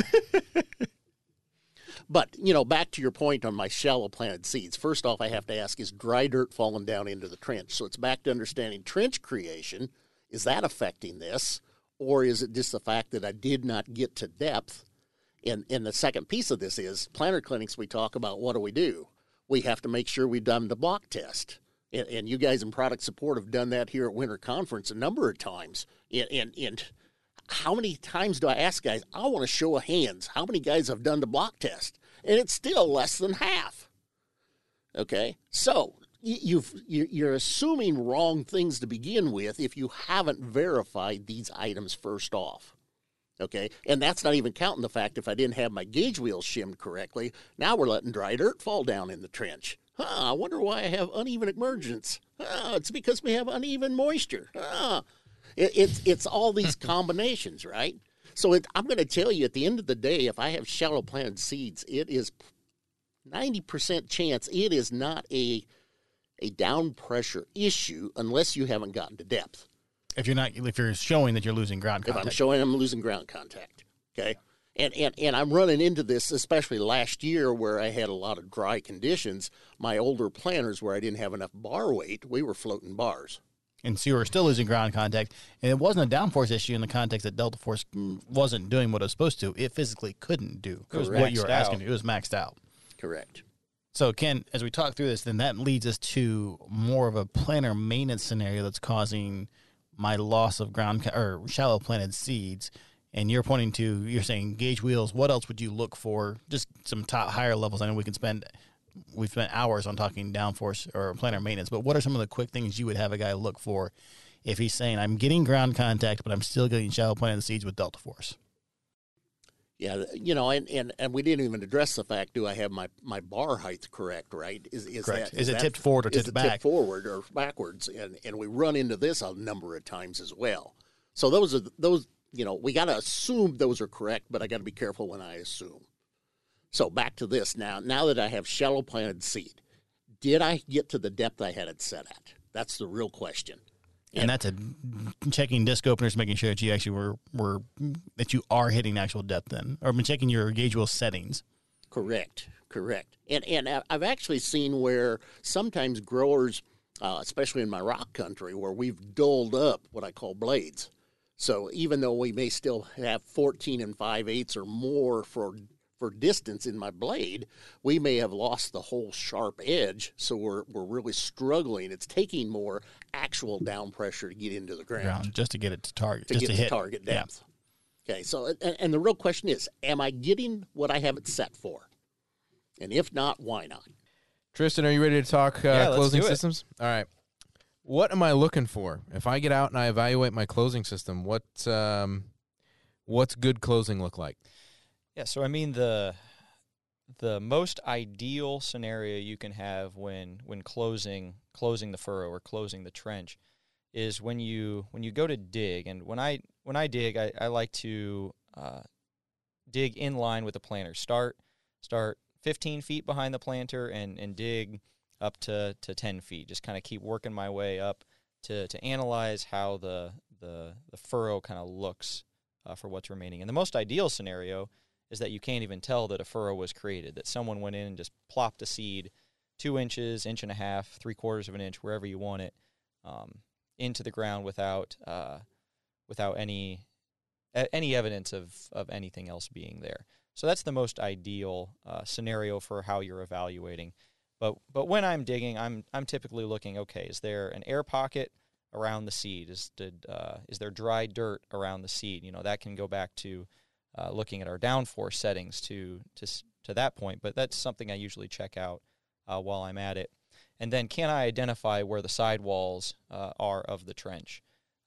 But, you know, back to your point on my shallow planted seeds. First off, I have to ask, is dry dirt falling down into the trench? So it's back to understanding trench creation. Is that affecting this? Or is it just the fact that I did not get to depth? And, and the second piece of this is planter clinics, we talk about what do we do? We have to make sure we've done the block test. And, and you guys in product support have done that here at Winter Conference a number of times. And, and, and how many times do I ask guys, I want to show a hands, how many guys have done the block test? And it's still less than half. Okay? So you've, you're assuming wrong things to begin with if you haven't verified these items first off. Okay, and that's not even counting the fact if I didn't have my gauge wheels shimmed correctly, now we're letting dry dirt fall down in the trench. Huh, I wonder why I have uneven emergence. Huh, it's because we have uneven moisture. Huh. It, it's, it's all these combinations, right? So it, I'm going to tell you at the end of the day, if I have shallow planted seeds, it is ninety percent chance it is not a, a down pressure issue unless you haven't gotten to depth. If you're not, if you're showing that you're losing ground contact. If I'm showing I'm losing ground contact, okay? And, and and I'm running into this, especially last year where I had a lot of dry conditions. My older planters where I didn't have enough bar weight, we were floating bars. And so you were still losing ground contact. And it wasn't a downforce issue in the context that DeltaForce wasn't doing what it was supposed to. It physically couldn't do. It was what you were asking. It was maxed out. Correct. So, Ken, as we talk through this, then that leads us to more of a planter maintenance scenario that's causing – my loss of ground or shallow planted seeds, and you're pointing to, you're saying gauge wheels. What else would you look for? Just some top higher levels. I know we can spend, we've spent hours on talking downforce or planter maintenance, but what are some of the quick things you would have a guy look for if he's saying I'm getting ground contact, but I'm still getting shallow planted seeds with DeltaForce? Yeah, you know, and, and, and we didn't even address the fact, do I have my, my bar height correct, right? Is is correct. That is, is it that, tipped forward or tipped is it back? Tipped forward or backwards? And and we run into this a number of times as well. So those are those, you know, we got to assume those are correct, but I got to be careful when I assume. So back to this now. Now that I have shallow planted seed, did I get to the depth I had it set at? That's the real question. And that's a checking disc openers, making sure that you actually were, were that you are hitting actual depth then, or I've been checking your gauge wheel settings. Correct, correct. And and I've actually seen where sometimes growers, uh, especially in my rock country, where we've dulled up what I call blades. So even though we may still have fourteen and five eighths or more for for distance in my blade, we may have lost the whole sharp edge, so we're we're really struggling. It's taking more actual down pressure to get into the ground. ground just to get it to target. To just get to hit target depth. Yeah. Okay, so, and, and the real question is, am I getting what I have it set for? And if not, why not? Tristan, are you ready to talk uh, yeah, closing systems? All right. What am I looking for? If I get out and I evaluate my closing system, what um, what's good closing look like? Yeah, so I mean the the most ideal scenario you can have when when closing closing the furrow or closing the trench is when you when you go to dig. And when I when I dig, I, I like to uh, dig in line with the planter. Start start fifteen feet behind the planter and and dig up to, to ten feet. Just kind of keep working my way up to to analyze how the the the furrow kind of looks uh, for what's remaining. And the most ideal scenario is that you can't even tell that a furrow was created, that someone went in and just plopped a seed two inches, inch and a half, three quarters of an inch, wherever you want it, um, into the ground without uh, without any any evidence of, of anything else being there. So that's the most ideal uh, scenario for how you're evaluating. But but when I'm digging, I'm I'm typically looking, okay, is there an air pocket around the seed? Is did uh, is there dry dirt around the seed? You know, that can go back to Uh, looking at our downforce settings to to to that point, but that's something I usually check out uh, while I'm at it. And then, can I identify where the sidewalls uh, are of the trench?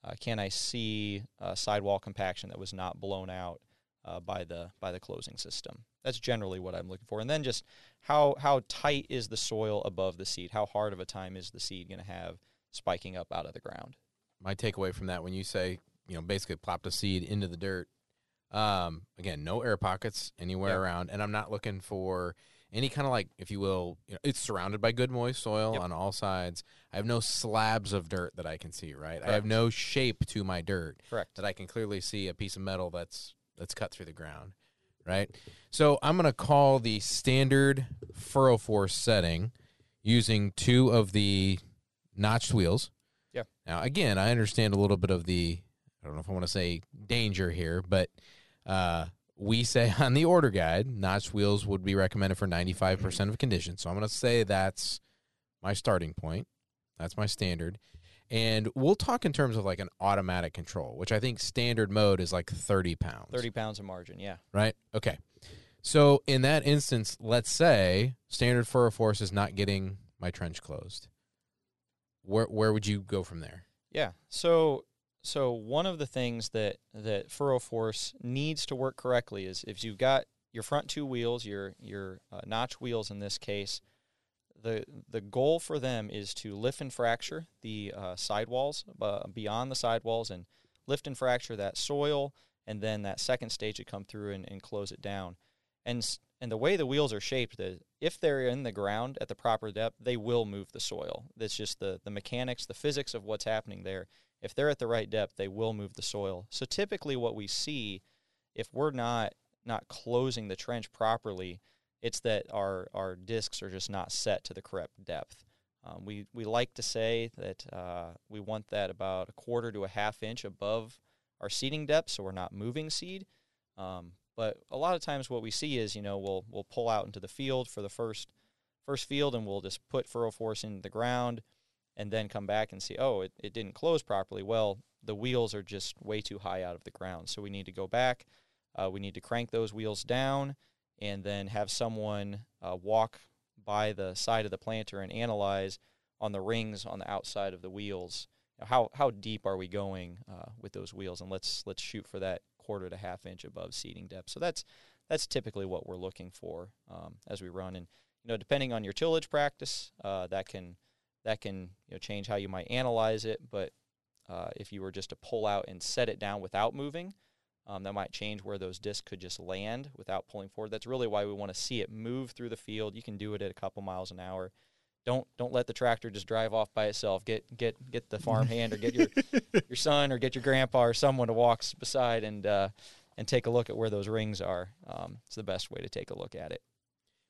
Uh, can I see uh, sidewall compaction that was not blown out uh, by the by the closing system? That's generally what I'm looking for. And then, just how how tight is the soil above the seed? How hard of a time is the seed going to have spiking up out of the ground? My takeaway from that, when you say, you know, basically plopped a seed into the dirt. Um, again, no air pockets anywhere yep. around, and I'm not looking for any kind of, like, if you will, you know, it's surrounded by good moist soil yep. on all sides. I have no slabs of dirt that I can see, right? Correct. I have no shape to my dirt Correct. That I can clearly see a piece of metal that's that's cut through the ground, right? So I'm going to call the standard FurrowForce setting using two of the notched wheels. Yeah. Now, again, I understand a little bit of the, I don't know if I want to say danger here, but Uh, we say on the order guide, notched wheels would be recommended for ninety-five percent of conditions. So I'm going to say that's my starting point. That's my standard. And we'll talk in terms of like an automatic control, which I think standard mode is like thirty pounds. thirty pounds of margin, yeah. Right? Okay. So in that instance, let's say standard FurrowForce is not getting my trench closed. Where, where would you go from there? Yeah. So So one of the things that, that FurrowForce needs to work correctly is if you've got your front two wheels, your, your uh, notch wheels in this case, the, the goal for them is to lift and fracture the uh, sidewalls, uh, beyond the sidewalls, and lift and fracture that soil, and then that second stage would come through and, and close it down. And, and the way the wheels are shaped, the, if they're in the ground at the proper depth, they will move the soil. That's just the, the mechanics, the physics of what's happening there. If they're at the right depth, they will move the soil. So typically what we see, if we're not not closing the trench properly, it's that our, our discs are just not set to the correct depth. Um, we, we like to say that uh, we want that about a quarter to a half inch above our seeding depth, so we're not moving seed. Um, but a lot of times what we see is, you know, we'll we'll pull out into the field for the first first field, and we'll just put FurrowForce into the ground, and then come back and see, oh, it, it didn't close properly. Well, the wheels are just way too high out of the ground, so we need to go back. Uh, we need to crank those wheels down and then have someone uh, walk by the side of the planter and analyze on the rings on the outside of the wheels. You know, how how deep are we going uh, with those wheels? And let's let's shoot for that quarter to half inch above seeding depth. So that's that's typically what we're looking for um, as we run. And you know, depending on your tillage practice, uh, that can that can you know, change how you might analyze it. But uh, if you were just to pull out and set it down without moving, Um, that might change where those discs could just land without pulling forward. That's really why we want to see it move through the field. You can do it at a couple miles an hour. Don't don't let the tractor just drive off by itself. Get get get the farmhand or get your your son or get your grandpa or someone to walk beside and uh, and take a look at where those rings are. Um, it's the best way to take a look at it.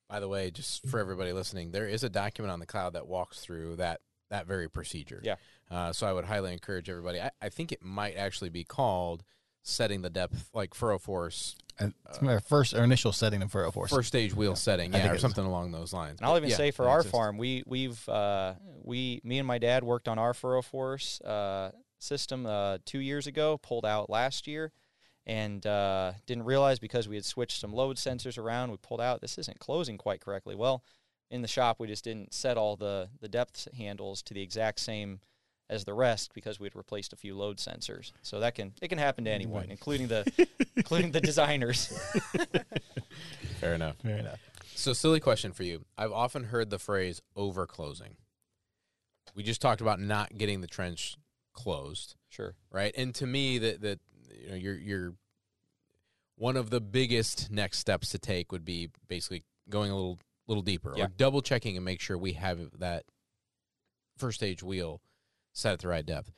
By the way, just for everybody listening, there is a document on the cloud that walks through that that very procedure. Yeah. Uh, so I would highly encourage everybody. I, I think it might actually be called setting the depth, like FurrowForce. Uh, it's my first or initial setting of FurrowForce. First stage wheel yeah. setting, yeah, or something along those lines. And I'll even yeah, say for our farm, we, we've, uh, we, me and my dad worked on our FurrowForce uh, system uh, two years ago, pulled out last year, and uh, didn't realize because we had switched some load sensors around, we pulled out, this isn't closing quite correctly. Well, in the shop, we just didn't set all the, the depth handles to the exact same as the rest because we'd replaced a few load sensors. So that can it can happen to anyone, right, including the including the designers. Fair enough. Fair enough. So silly question for you. I've often heard the phrase overclosing. We just talked about not getting the trench closed. Sure. Right? And to me that that you know you're you're one of the biggest next steps to take would be basically going a little little deeper yeah. or double checking and make sure we have that first stage wheel set at the right depth.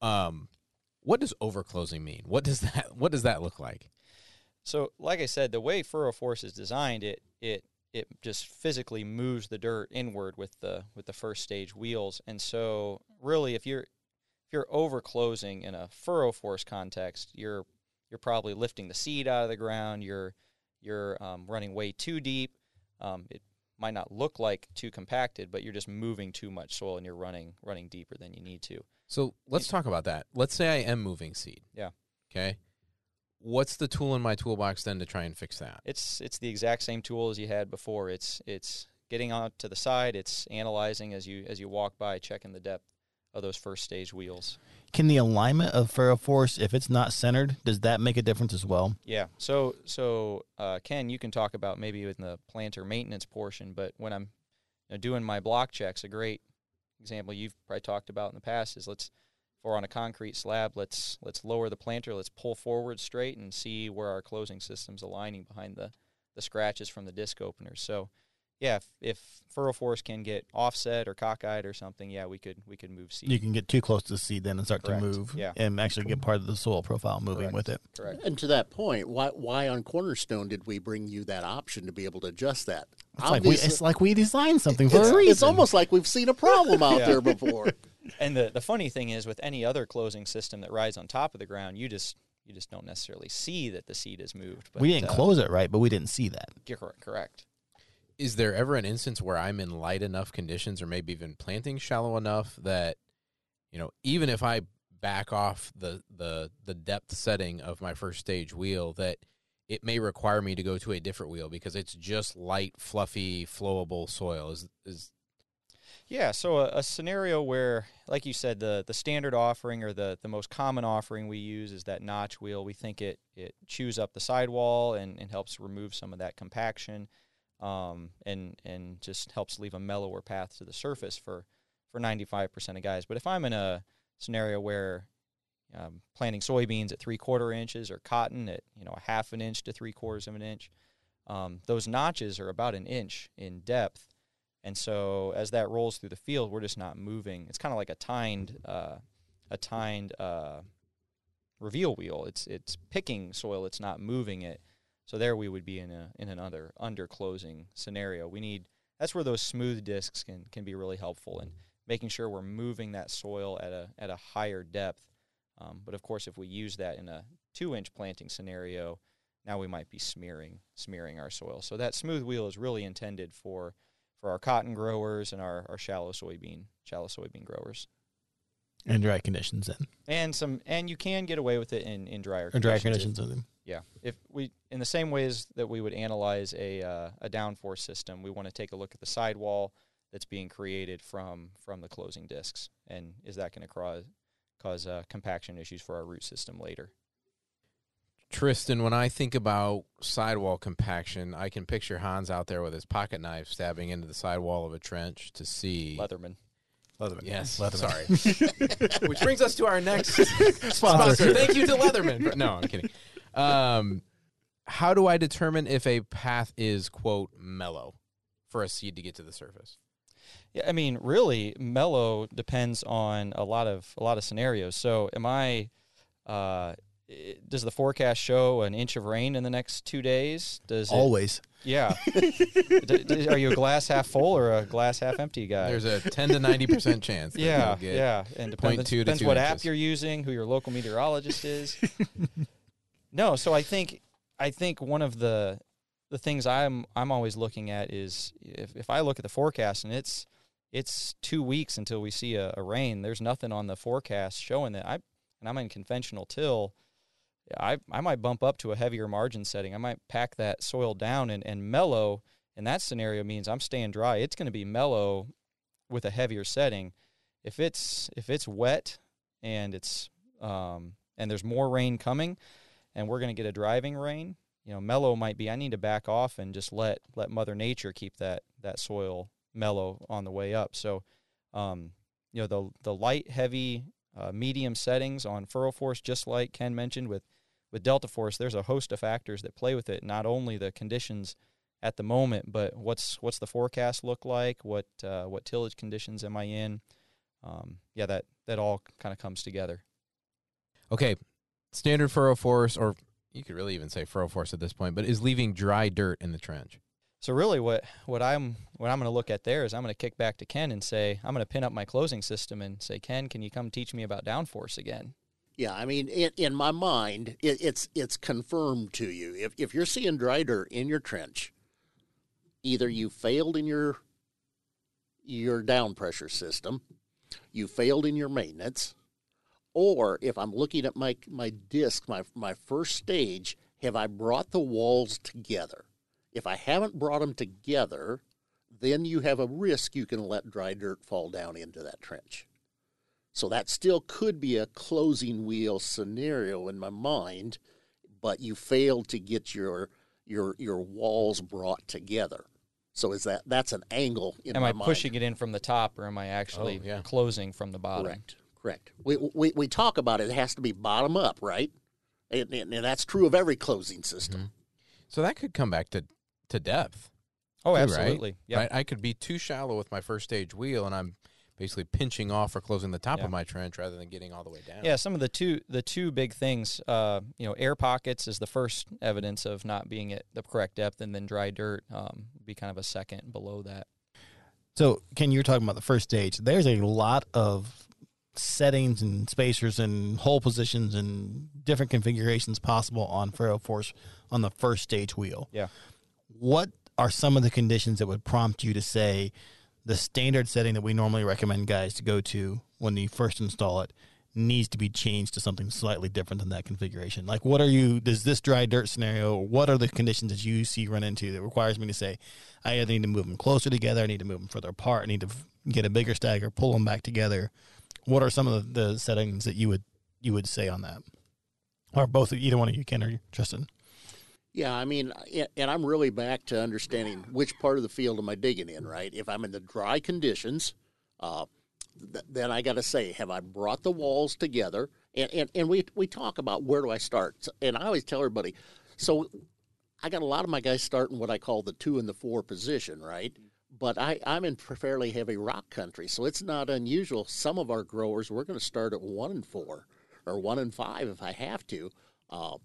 Um, what does overclosing mean? What does that What does that look like? So, like I said, the way FurrowForce is designed, it it it just physically moves the dirt inward with the with the first stage wheels. And so, really, if you're if you're overclosing in a FurrowForce context, you're you're probably lifting the seed out of the ground. You're you're um, running way too deep. Um, it might not look like too compacted, but you're just moving too much soil and you're running running deeper than you need to. So let's talk about that. Let's say I am moving seed. Yeah. Okay. What's the tool in my toolbox then to try and fix that? It's it's the exact same tool as you had before. It's it's getting out to the side. It's analyzing as you as you walk by, checking the depth of those first stage wheels. Can the alignment of FurrowForce, if it's not centered, does that make a difference as well? Yeah. So, so uh, Ken, you can talk about maybe in the planter maintenance portion, but when I'm you know, doing my block checks, a great example you've probably talked about in the past is let's, if we're on a concrete slab, let's let's lower the planter, let's pull forward straight and see where our closing system's aligning behind the, the scratches from the disc openers. So, yeah, if, if FurrowForce can get offset or cockeyed or something, yeah, we could we could move seed. You can get too close to the seed then and start Correct. to move yeah. and actually get part of the soil profile moving Correct. with it. Correct. And to that point, why why on Cornerstone did we bring you that option to be able to adjust that? It's, like we, it's like we designed something for a reason. It's almost like we've seen a problem out yeah. there before. And the, the funny thing is with any other closing system that rides on top of the ground, you just you just don't necessarily see that the seed is moved. But, we didn't uh, close it right, but we didn't see that. Correct. Is there ever an instance where I'm in light enough conditions or maybe even planting shallow enough that, you know, even if I back off the, the, the depth setting of my first stage wheel, that it may require me to go to a different wheel because it's just light, fluffy, flowable soil? Is, is Yeah, so a, a scenario where, like you said, the, the standard offering or the, the most common offering we use is that notch wheel. We think it, it chews up the sidewall and, and helps remove some of that compaction um, and and just helps leave a mellower path to the surface for, for ninety-five percent of guys. But if I'm in a scenario where um, planting soybeans at three-quarter inches or cotton at you know a half an inch to three-quarters of an inch, um, those notches are about an inch in depth. And so as that rolls through the field, we're just not moving. It's kind of like a tined, uh, a tined uh, reveal wheel. It's it's picking soil. It's not moving it. So there we would be in a in another underclosing scenario. We need that's where those smooth discs can can be really helpful in making sure we're moving that soil at a at a higher depth. Um, but of course, if we use that in a two-inch planting scenario, now we might be smearing smearing our soil. So that smooth wheel is really intended for. for our cotton growers and our, our shallow soybean, shallow soybean growers. And dry conditions then. And some, and you can get away with it in, in drier conditions. Dry conditions with them. Yeah. If we, in the same ways that we would analyze a, uh, a downforce system, we want to take a look at the sidewall that's being created from, from the closing discs. And is that going to cause, cause uh, compaction issues for our root system later? Tristan, when I think about sidewall compaction, I can picture Hans out there with his pocket knife stabbing into the sidewall of a trench to see... Leatherman. Leatherman. Yes, Leatherman. Sorry. Which brings us to our next sponsor. sponsor. Thank you to Leatherman. No, I'm kidding. Um, how do I determine if a path is, quote, mellow for a seed to get to the surface? Yeah, I mean, really, mellow depends on a lot of, a lot of scenarios. So am I... Uh, does the forecast show an inch of rain in the next two days? Does Always. It, yeah. d- d- are you a glass half full or a glass half empty guy? There's a ten to ninety percent chance. That yeah, get yeah. And depends, depends, depends what inches. App you're using, who your local meteorologist is. No, so I think I think one of the the things I'm I'm always looking at is if, if I look at the forecast and it's it's two weeks until we see a, a rain, there's nothing on the forecast showing that. I and I'm in conventional till. I I might bump up to a heavier margin setting. I might pack that soil down and, and mellow, and that scenario means I'm staying dry. It's going to be mellow with a heavier setting. If it's if it's wet and it's um, and there's more rain coming, and we're going to get a driving rain, you know, mellow might be I need to back off and just let let Mother Nature keep that that soil mellow on the way up. So, um, you know, the the light, heavy, uh, medium settings on FurrowForce, just like Ken mentioned with With DeltaForce, there's a host of factors that play with it, not only the conditions at the moment, but what's what's the forecast look like, what uh, what tillage conditions am I in? Um, yeah, that, that all kind of comes together. Okay, standard FurrowForce, or you could really even say FurrowForce at this point, but is leaving dry dirt in the trench. So really what, what I'm what I'm going to look at there is I'm going to kick back to Ken and say, I'm going to pin up my closing system and say, Ken, can you come teach me about downforce again? Yeah, I mean, in, in my mind, it, it's it's confirmed to you. If if you're seeing dry dirt in your trench, either you failed in your your down pressure system, you failed in your maintenance, or if I'm looking at my my disc, my my first stage, have I brought the walls together? If I haven't brought them together, then you have a risk you can let dry dirt fall down into that trench. So that still could be a closing wheel scenario in my mind, but you failed to get your your your walls brought together. So is that that's an angle in am my I mind. Am I pushing it in from the top, or am I actually oh, yeah. closing from the bottom? Correct, correct. We, we we talk about it. It has to be bottom up, right? And, and, and that's true of every closing system. Mm-hmm. So that could come back to, to depth. Oh, absolutely. Right? Yeah, I, I could be too shallow with my first stage wheel, and I'm basically pinching off or closing the top yeah. of my trench rather than getting all the way down. Yeah, some of the two the two big things, uh, you know, air pockets is the first evidence of not being at the correct depth, and then dry dirt um, would be kind of a second below that. So, Ken, you were talking about the first stage. There's a lot of settings and spacers and hole positions and different configurations possible on FurrowForce on the first stage wheel. Yeah. What are some of the conditions that would prompt you to say, the standard setting that we normally recommend guys to go to when you first install it needs to be changed to something slightly different than that configuration? Like, what are you, does this dry dirt scenario, what are the conditions that you see run into that requires me to say, I either need to move them closer together, I need to move them further apart, I need to get a bigger stag or pull them back together? What are some of the settings that you would you would say on that? Or both, either one of you, Ken or Tristan? Yeah, I mean, and I'm really back to understanding which part of the field am I digging in, right? If I'm in the dry conditions, uh, th- then I got to say, have I brought the walls together? And, and, and we, we talk about where do I start. And I always tell everybody, so I got a lot of my guys starting what I call the two and the four position, right? But I, I'm in fairly heavy rock country, so it's not unusual. Some of our growers, we're going to start at one and four or one and five if I have to. Uh,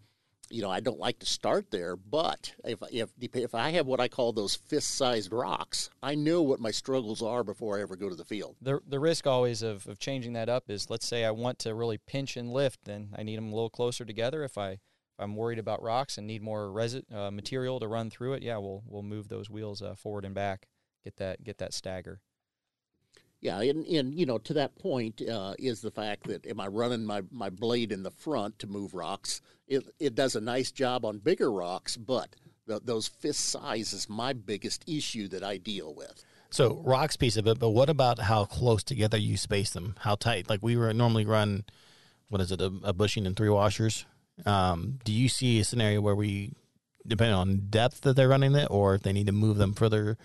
You know, I don't like to start there, but if if if I have what I call those fist-sized rocks, I know what my struggles are before I ever go to the field. The the risk always of, of changing that up is, let's say I want to really pinch and lift, then I need them a little closer together. If I if I'm worried about rocks and need more resi- uh, material to run through it, yeah, we'll we'll move those wheels uh, forward and back, get that get that stagger. Yeah, and, and you know, to that point uh, is the fact that am I running my, my blade in the front to move rocks? It it does a nice job on bigger rocks, but the, those fist size is my biggest issue that I deal with. So rocks piece of it, but what about how close together you space them? How tight? Like we were, normally run, what is it, a, a bushing and three washers? Um, do you see a scenario where we, depending on depth that they're running it, or if they need to move them further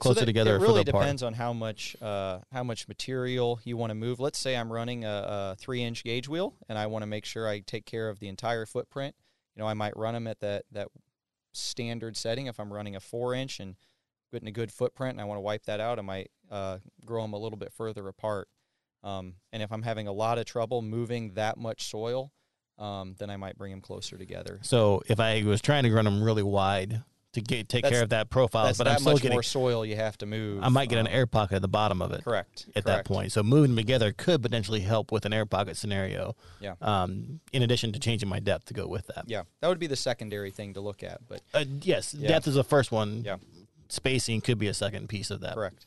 closer so that, together. It really for the depends part. on how much uh, how much material you want to move. Let's say I'm running a, a three-inch gauge wheel, and I want to make sure I take care of the entire footprint. You know, I might run them at that, that standard setting. If I'm running a four-inch and getting a good footprint, and I want to wipe that out, I might uh, grow them a little bit further apart. Um, and if I'm having a lot of trouble moving that much soil, um, then I might bring them closer together. So if I was trying to run them really wide to get, take that's, care of that profile, but that I'm still much getting more soil you have to move. I might get um, an air pocket at the bottom of it. Correct. At correct. that point. So moving them together could potentially help with an air pocket scenario. Yeah. Um, in addition to changing my depth to go with that. Yeah. That would be the secondary thing to look at, but uh, yes, yeah. depth is the first one. Yeah. Spacing could be a second piece of that. Correct.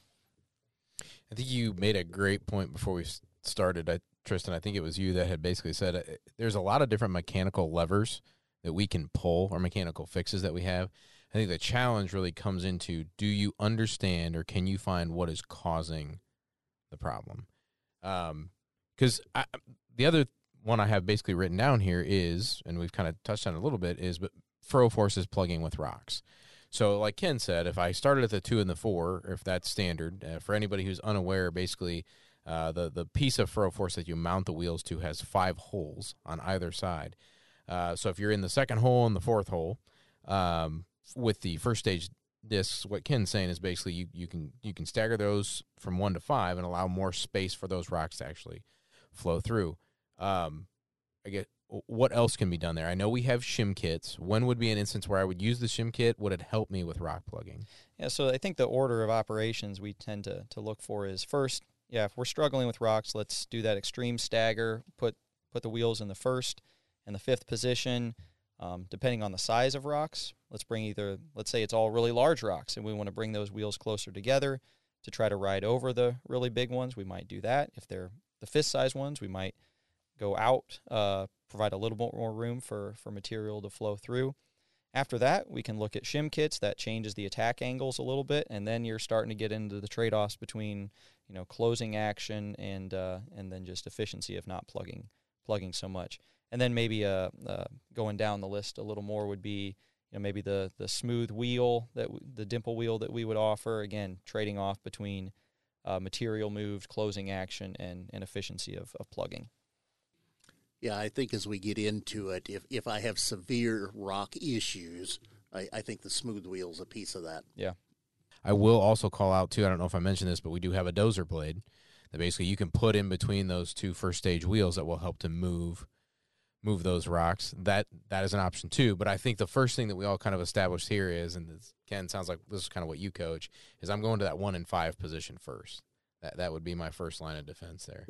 I think you made a great point before we started. I, Tristan, I think it was you that had basically said uh, there's a lot of different mechanical levers that we can pull or mechanical fixes that we have. I think the challenge really comes into, do you understand or can you find what is causing the problem? Because um, the other one I have basically written down here is, and we've kind of touched on it a little bit, is but FurrowForce is plugging with rocks. So like Ken said, if I started at the two and the four, if that's standard, uh, for anybody who's unaware, basically uh, the, the piece of FurrowForce that you mount the wheels to has five holes on either side. Uh, so if you're in the second hole and the fourth hole, um, with the first stage discs, what Ken's saying is basically you, you can you can stagger those from one to five and allow more space for those rocks to actually flow through. Um, I guess, what else can be done there? I know we have shim kits. When would be an instance where I would use the shim kit? Would it help me with rock plugging? Yeah, so I think the order of operations we tend to, to look for is first, yeah, if we're struggling with rocks, let's do that extreme stagger, put, put the wheels in the first and the fifth position. Um, depending on the size of rocks, let's bring either, let's say it's all really large rocks and we want to bring those wheels closer together to try to ride over the really big ones. We might do that. If they're the fist size ones, we might go out, uh, provide a little bit more room for, for material to flow through. After that, we can look at shim kits. That changes the attack angles a little bit. And then you're starting to get into the trade-offs between, you know, closing action and, uh, and then just efficiency of not plugging, plugging so much. And then maybe uh, uh, going down the list a little more would be, you know, maybe the the smooth wheel, that w- the dimple wheel that we would offer. Again, trading off between uh, material moved, closing action, and, and efficiency of, of plugging. Yeah, I think as we get into it, if, if I have severe rock issues, I, I think the smooth wheel is a piece of that. Yeah. I will also call out, too, I don't know if I mentioned this, but we do have a dozer blade that basically you can put in between those two first stage wheels that will help to move move those rocks. That that is an option too. But I think the first thing that we all kind of established here is, and this, Ken, sounds like this is kind of what you coach, is I'm going to that one and five position first. That that would be my first line of defense there.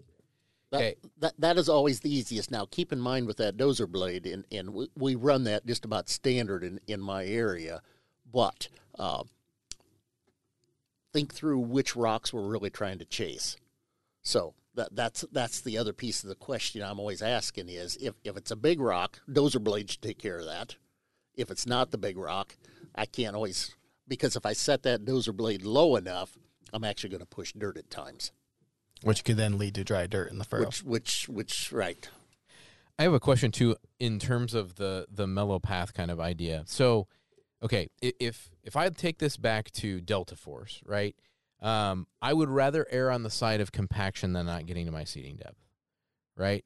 That, okay. that, that is always the easiest. Now, keep in mind with that dozer blade, and, and we, we run that just about standard in, in my area, but uh, think through which rocks we're really trying to chase. So that, that's that's the other piece of the question I'm always asking is, if, if it's a big rock, dozer blades take care of that. If it's not the big rock, I can't always, because if I set that dozer blade low enough, I'm actually going to push dirt at times. Which could then lead to dry dirt in the furrow. Which, which, which, right. I have a question, too, in terms of the, the mellow path kind of idea. So, okay, if if I take this back to DeltaForce, right, um, I would rather err on the side of compaction than not getting to my seeding depth, right?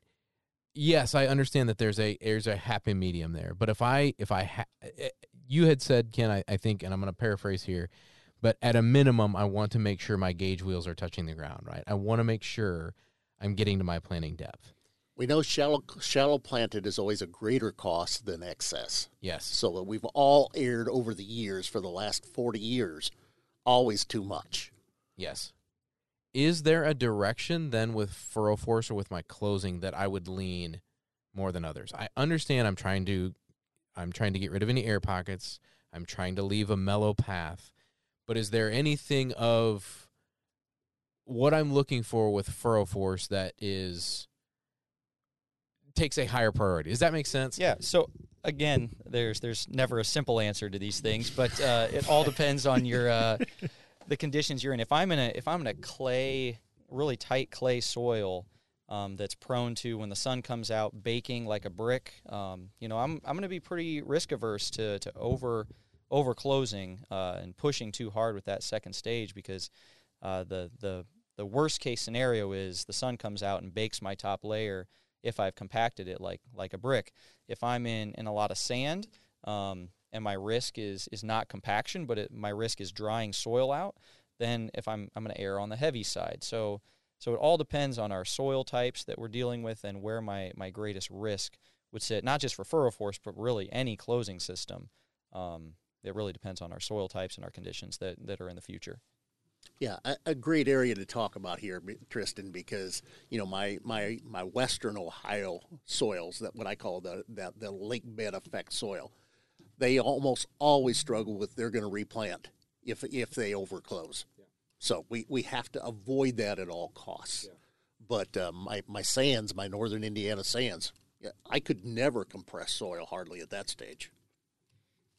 Yes, I understand that there's a there's a happy medium there. But if I, if I ha- you had said, Ken, I, I think, and I'm going to paraphrase here, but at a minimum, I want to make sure my gauge wheels are touching the ground, right? I want to make sure I'm getting to my planting depth. We know shallow shallow planted is always a greater cost than excess. Yes. So we've all erred over the years for the last forty years, always too much. Yes. Is there a direction then with FurrowForce or with my closing that I would lean more than others? I understand I'm trying to I'm trying to get rid of any air pockets. I'm trying to leave a mellow path. But is there anything of what I'm looking for with FurrowForce that is takes a higher priority? Does that make sense? Yeah. So again, there's there's never a simple answer to these things, but uh, it all depends on your uh, the conditions you're in. If I'm in a if I'm in a clay, really tight clay soil um, that's prone to, when the sun comes out, baking like a brick, um, you know, I'm I'm going to be pretty risk averse to to over. over closing uh, and pushing too hard with that second stage, because uh, the, the the worst case scenario is the sun comes out and bakes my top layer if I've compacted it like like a brick. If I'm in, in a lot of sand um, and my risk is is not compaction, but it, my risk is drying soil out, then if I'm I'm going to err on the heavy side. So so it all depends on our soil types that we're dealing with and where my, my greatest risk would sit, not just for FurrowForce, but really any closing system. Um, It really depends on our soil types and our conditions that, that are in the future. Yeah, a, a great area to talk about here, Tristan, because, you know, my my, my western Ohio soils, that what I call the, the, the lake bed effect soil, they almost always struggle with they're going to replant if if they overclose. Yeah. So we, we have to avoid that at all costs. Yeah. But uh, my, my sands, my northern Indiana sands, I could never compress soil hardly at that stage.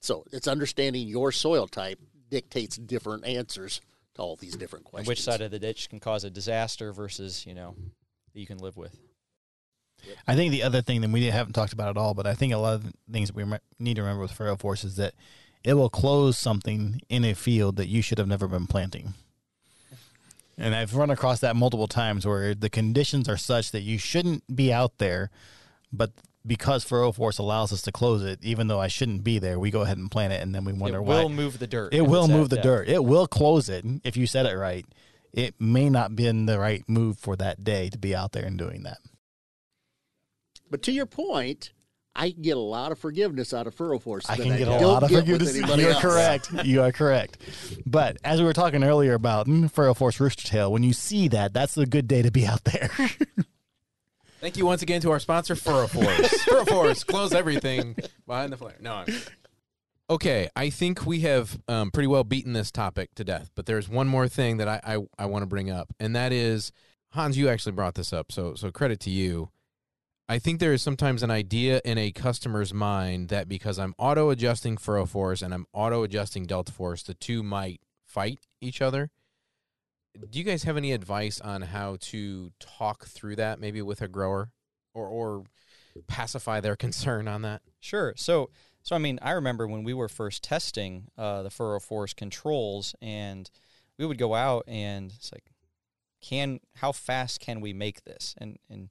So it's understanding your soil type dictates different answers to all these different questions. And which side of the ditch can cause a disaster versus, you know, that you can live with. Yep. I think the other thing that we haven't talked about at all, but I think a lot of things that we need to remember with FurrowForce is that it will close something in a field that you should have never been planting. And I've run across that multiple times where the conditions are such that you shouldn't be out there, but because FurrowForce allows us to close it, even though I shouldn't be there, we go ahead and plant it, and then we wonder why. It will why. move the dirt. It will move the depth. dirt. It will close it, if you said it right. It may not have been the right move for that day to be out there and doing that. But to your point, I get a lot of forgiveness out of FurrowForce. I can I get a lot of forgiveness. You're correct. You are correct. But as we were talking earlier about FurrowForce Rooster Tail, when you see that, that's a good day to be out there. Thank you once again to our sponsor, FurrowForce. FurrowForce, close everything behind the flare. No, I'm kidding. Okay, I think we have um, pretty well beaten this topic to death, but there's one more thing that I, I, I want to bring up, and that is, Hans, you actually brought this up, so so credit to you. I think there is sometimes an idea in a customer's mind that because I'm auto-adjusting FurrowForce and I'm auto-adjusting DeltaForce, the two might fight each other. Do you guys have any advice on how to talk through that, maybe with a grower, or or pacify their concern on that? Sure. So, so I mean, I remember when we were first testing uh, the FurrowForce controls, and we would go out and it's like, can how fast can we make this? And and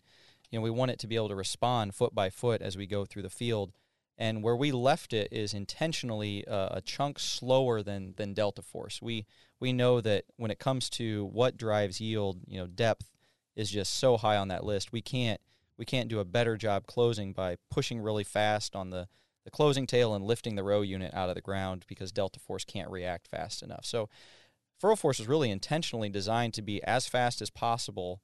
you know, we want it to be able to respond foot by foot as we go through the field. And where we left it is intentionally uh, a chunk slower than than DeltaForce. We we know that when it comes to what drives yield, you know, depth is just so high on that list. We can't we can't do a better job closing by pushing really fast on the, the closing tail and lifting the row unit out of the ground because DeltaForce can't react fast enough. So FurrowForce is really intentionally designed to be as fast as possible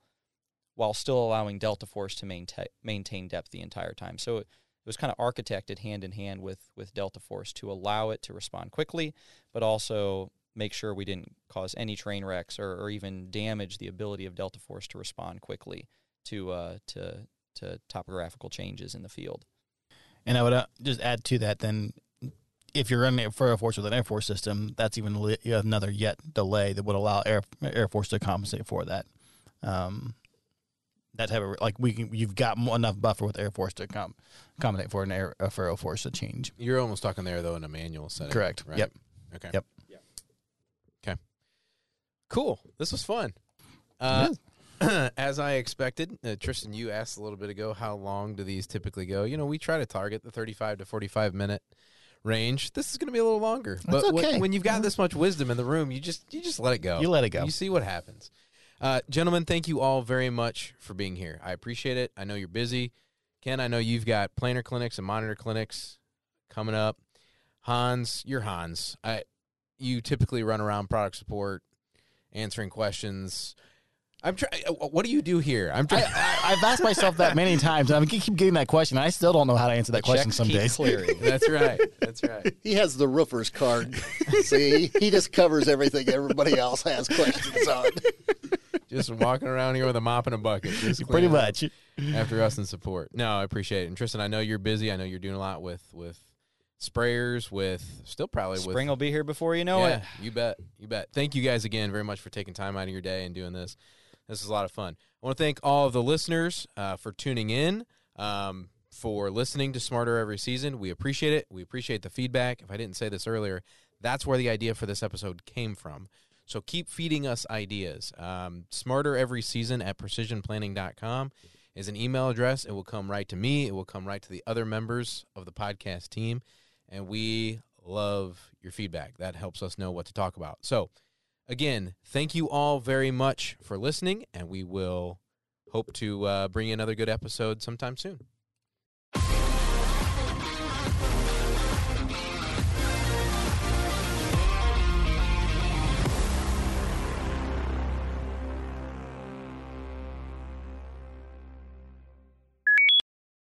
while still allowing DeltaForce to maintain maintain depth the entire time. So it, It was kind of architected hand in hand with with DeltaForce to allow it to respond quickly, but also make sure we didn't cause any train wrecks or, or even damage the ability of DeltaForce to respond quickly to uh, to to topographical changes in the field. And I would uh, just add to that then, if you're running a FurrowForce with an Air Force system, that's even li- another yet delay that would allow Air, Air Force to compensate for that. Um, that type of like we can, you've got enough buffer with Air Force to com- accommodate for an air a FurrowForce to change. You're almost talking there though in a manual setting. Correct. Right? Yep. Okay. Yep. Yep. Okay. Cool. This was fun. Uh, yeah. As I expected, uh, Tristan, you asked a little bit ago, how long do these typically go? You know, we try to target the thirty-five to forty-five minute range. This is going to be a little longer, but okay. when, when you've got this much wisdom in the room, you just you just let it go. You let it go. You see what happens. Uh, gentlemen, thank you all very much for being here. I appreciate it. I know you're busy. Ken, I know you've got planner clinics and monitor clinics coming up. Hans, you're Hans. I, you typically run around product support, answering questions. I'm trying. What do you do here? I'm trying. I've asked myself that many times. I keep getting that question. I still don't know how to answer that the question. Some days. That's right. That's right. He has the roofer's card. See, he just covers everything everybody else has questions on. Just walking around here with a mop and a bucket. Just pretty much. After us in support. No, I appreciate it. And Tristan, I know you're busy. I know you're doing a lot with, with sprayers, with still probably Spring with. Spring will be here before you know yeah, it. You bet. You bet. Thank you guys again very much for taking time out of your day and doing this. This is a lot of fun. I want to thank all of the listeners uh, for tuning in, um, for listening to Smarter Every Season. We appreciate it. We appreciate the feedback. If I didn't say this earlier, that's where the idea for this episode came from. So keep feeding us ideas. Um, Smarter Every Season at precision planning dot com is an email address. It will come right to me. It will come right to the other members of the podcast team. And we love your feedback. That helps us know what to talk about. So, again, thank you all very much for listening, and we will hope to uh, bring you another good episode sometime soon.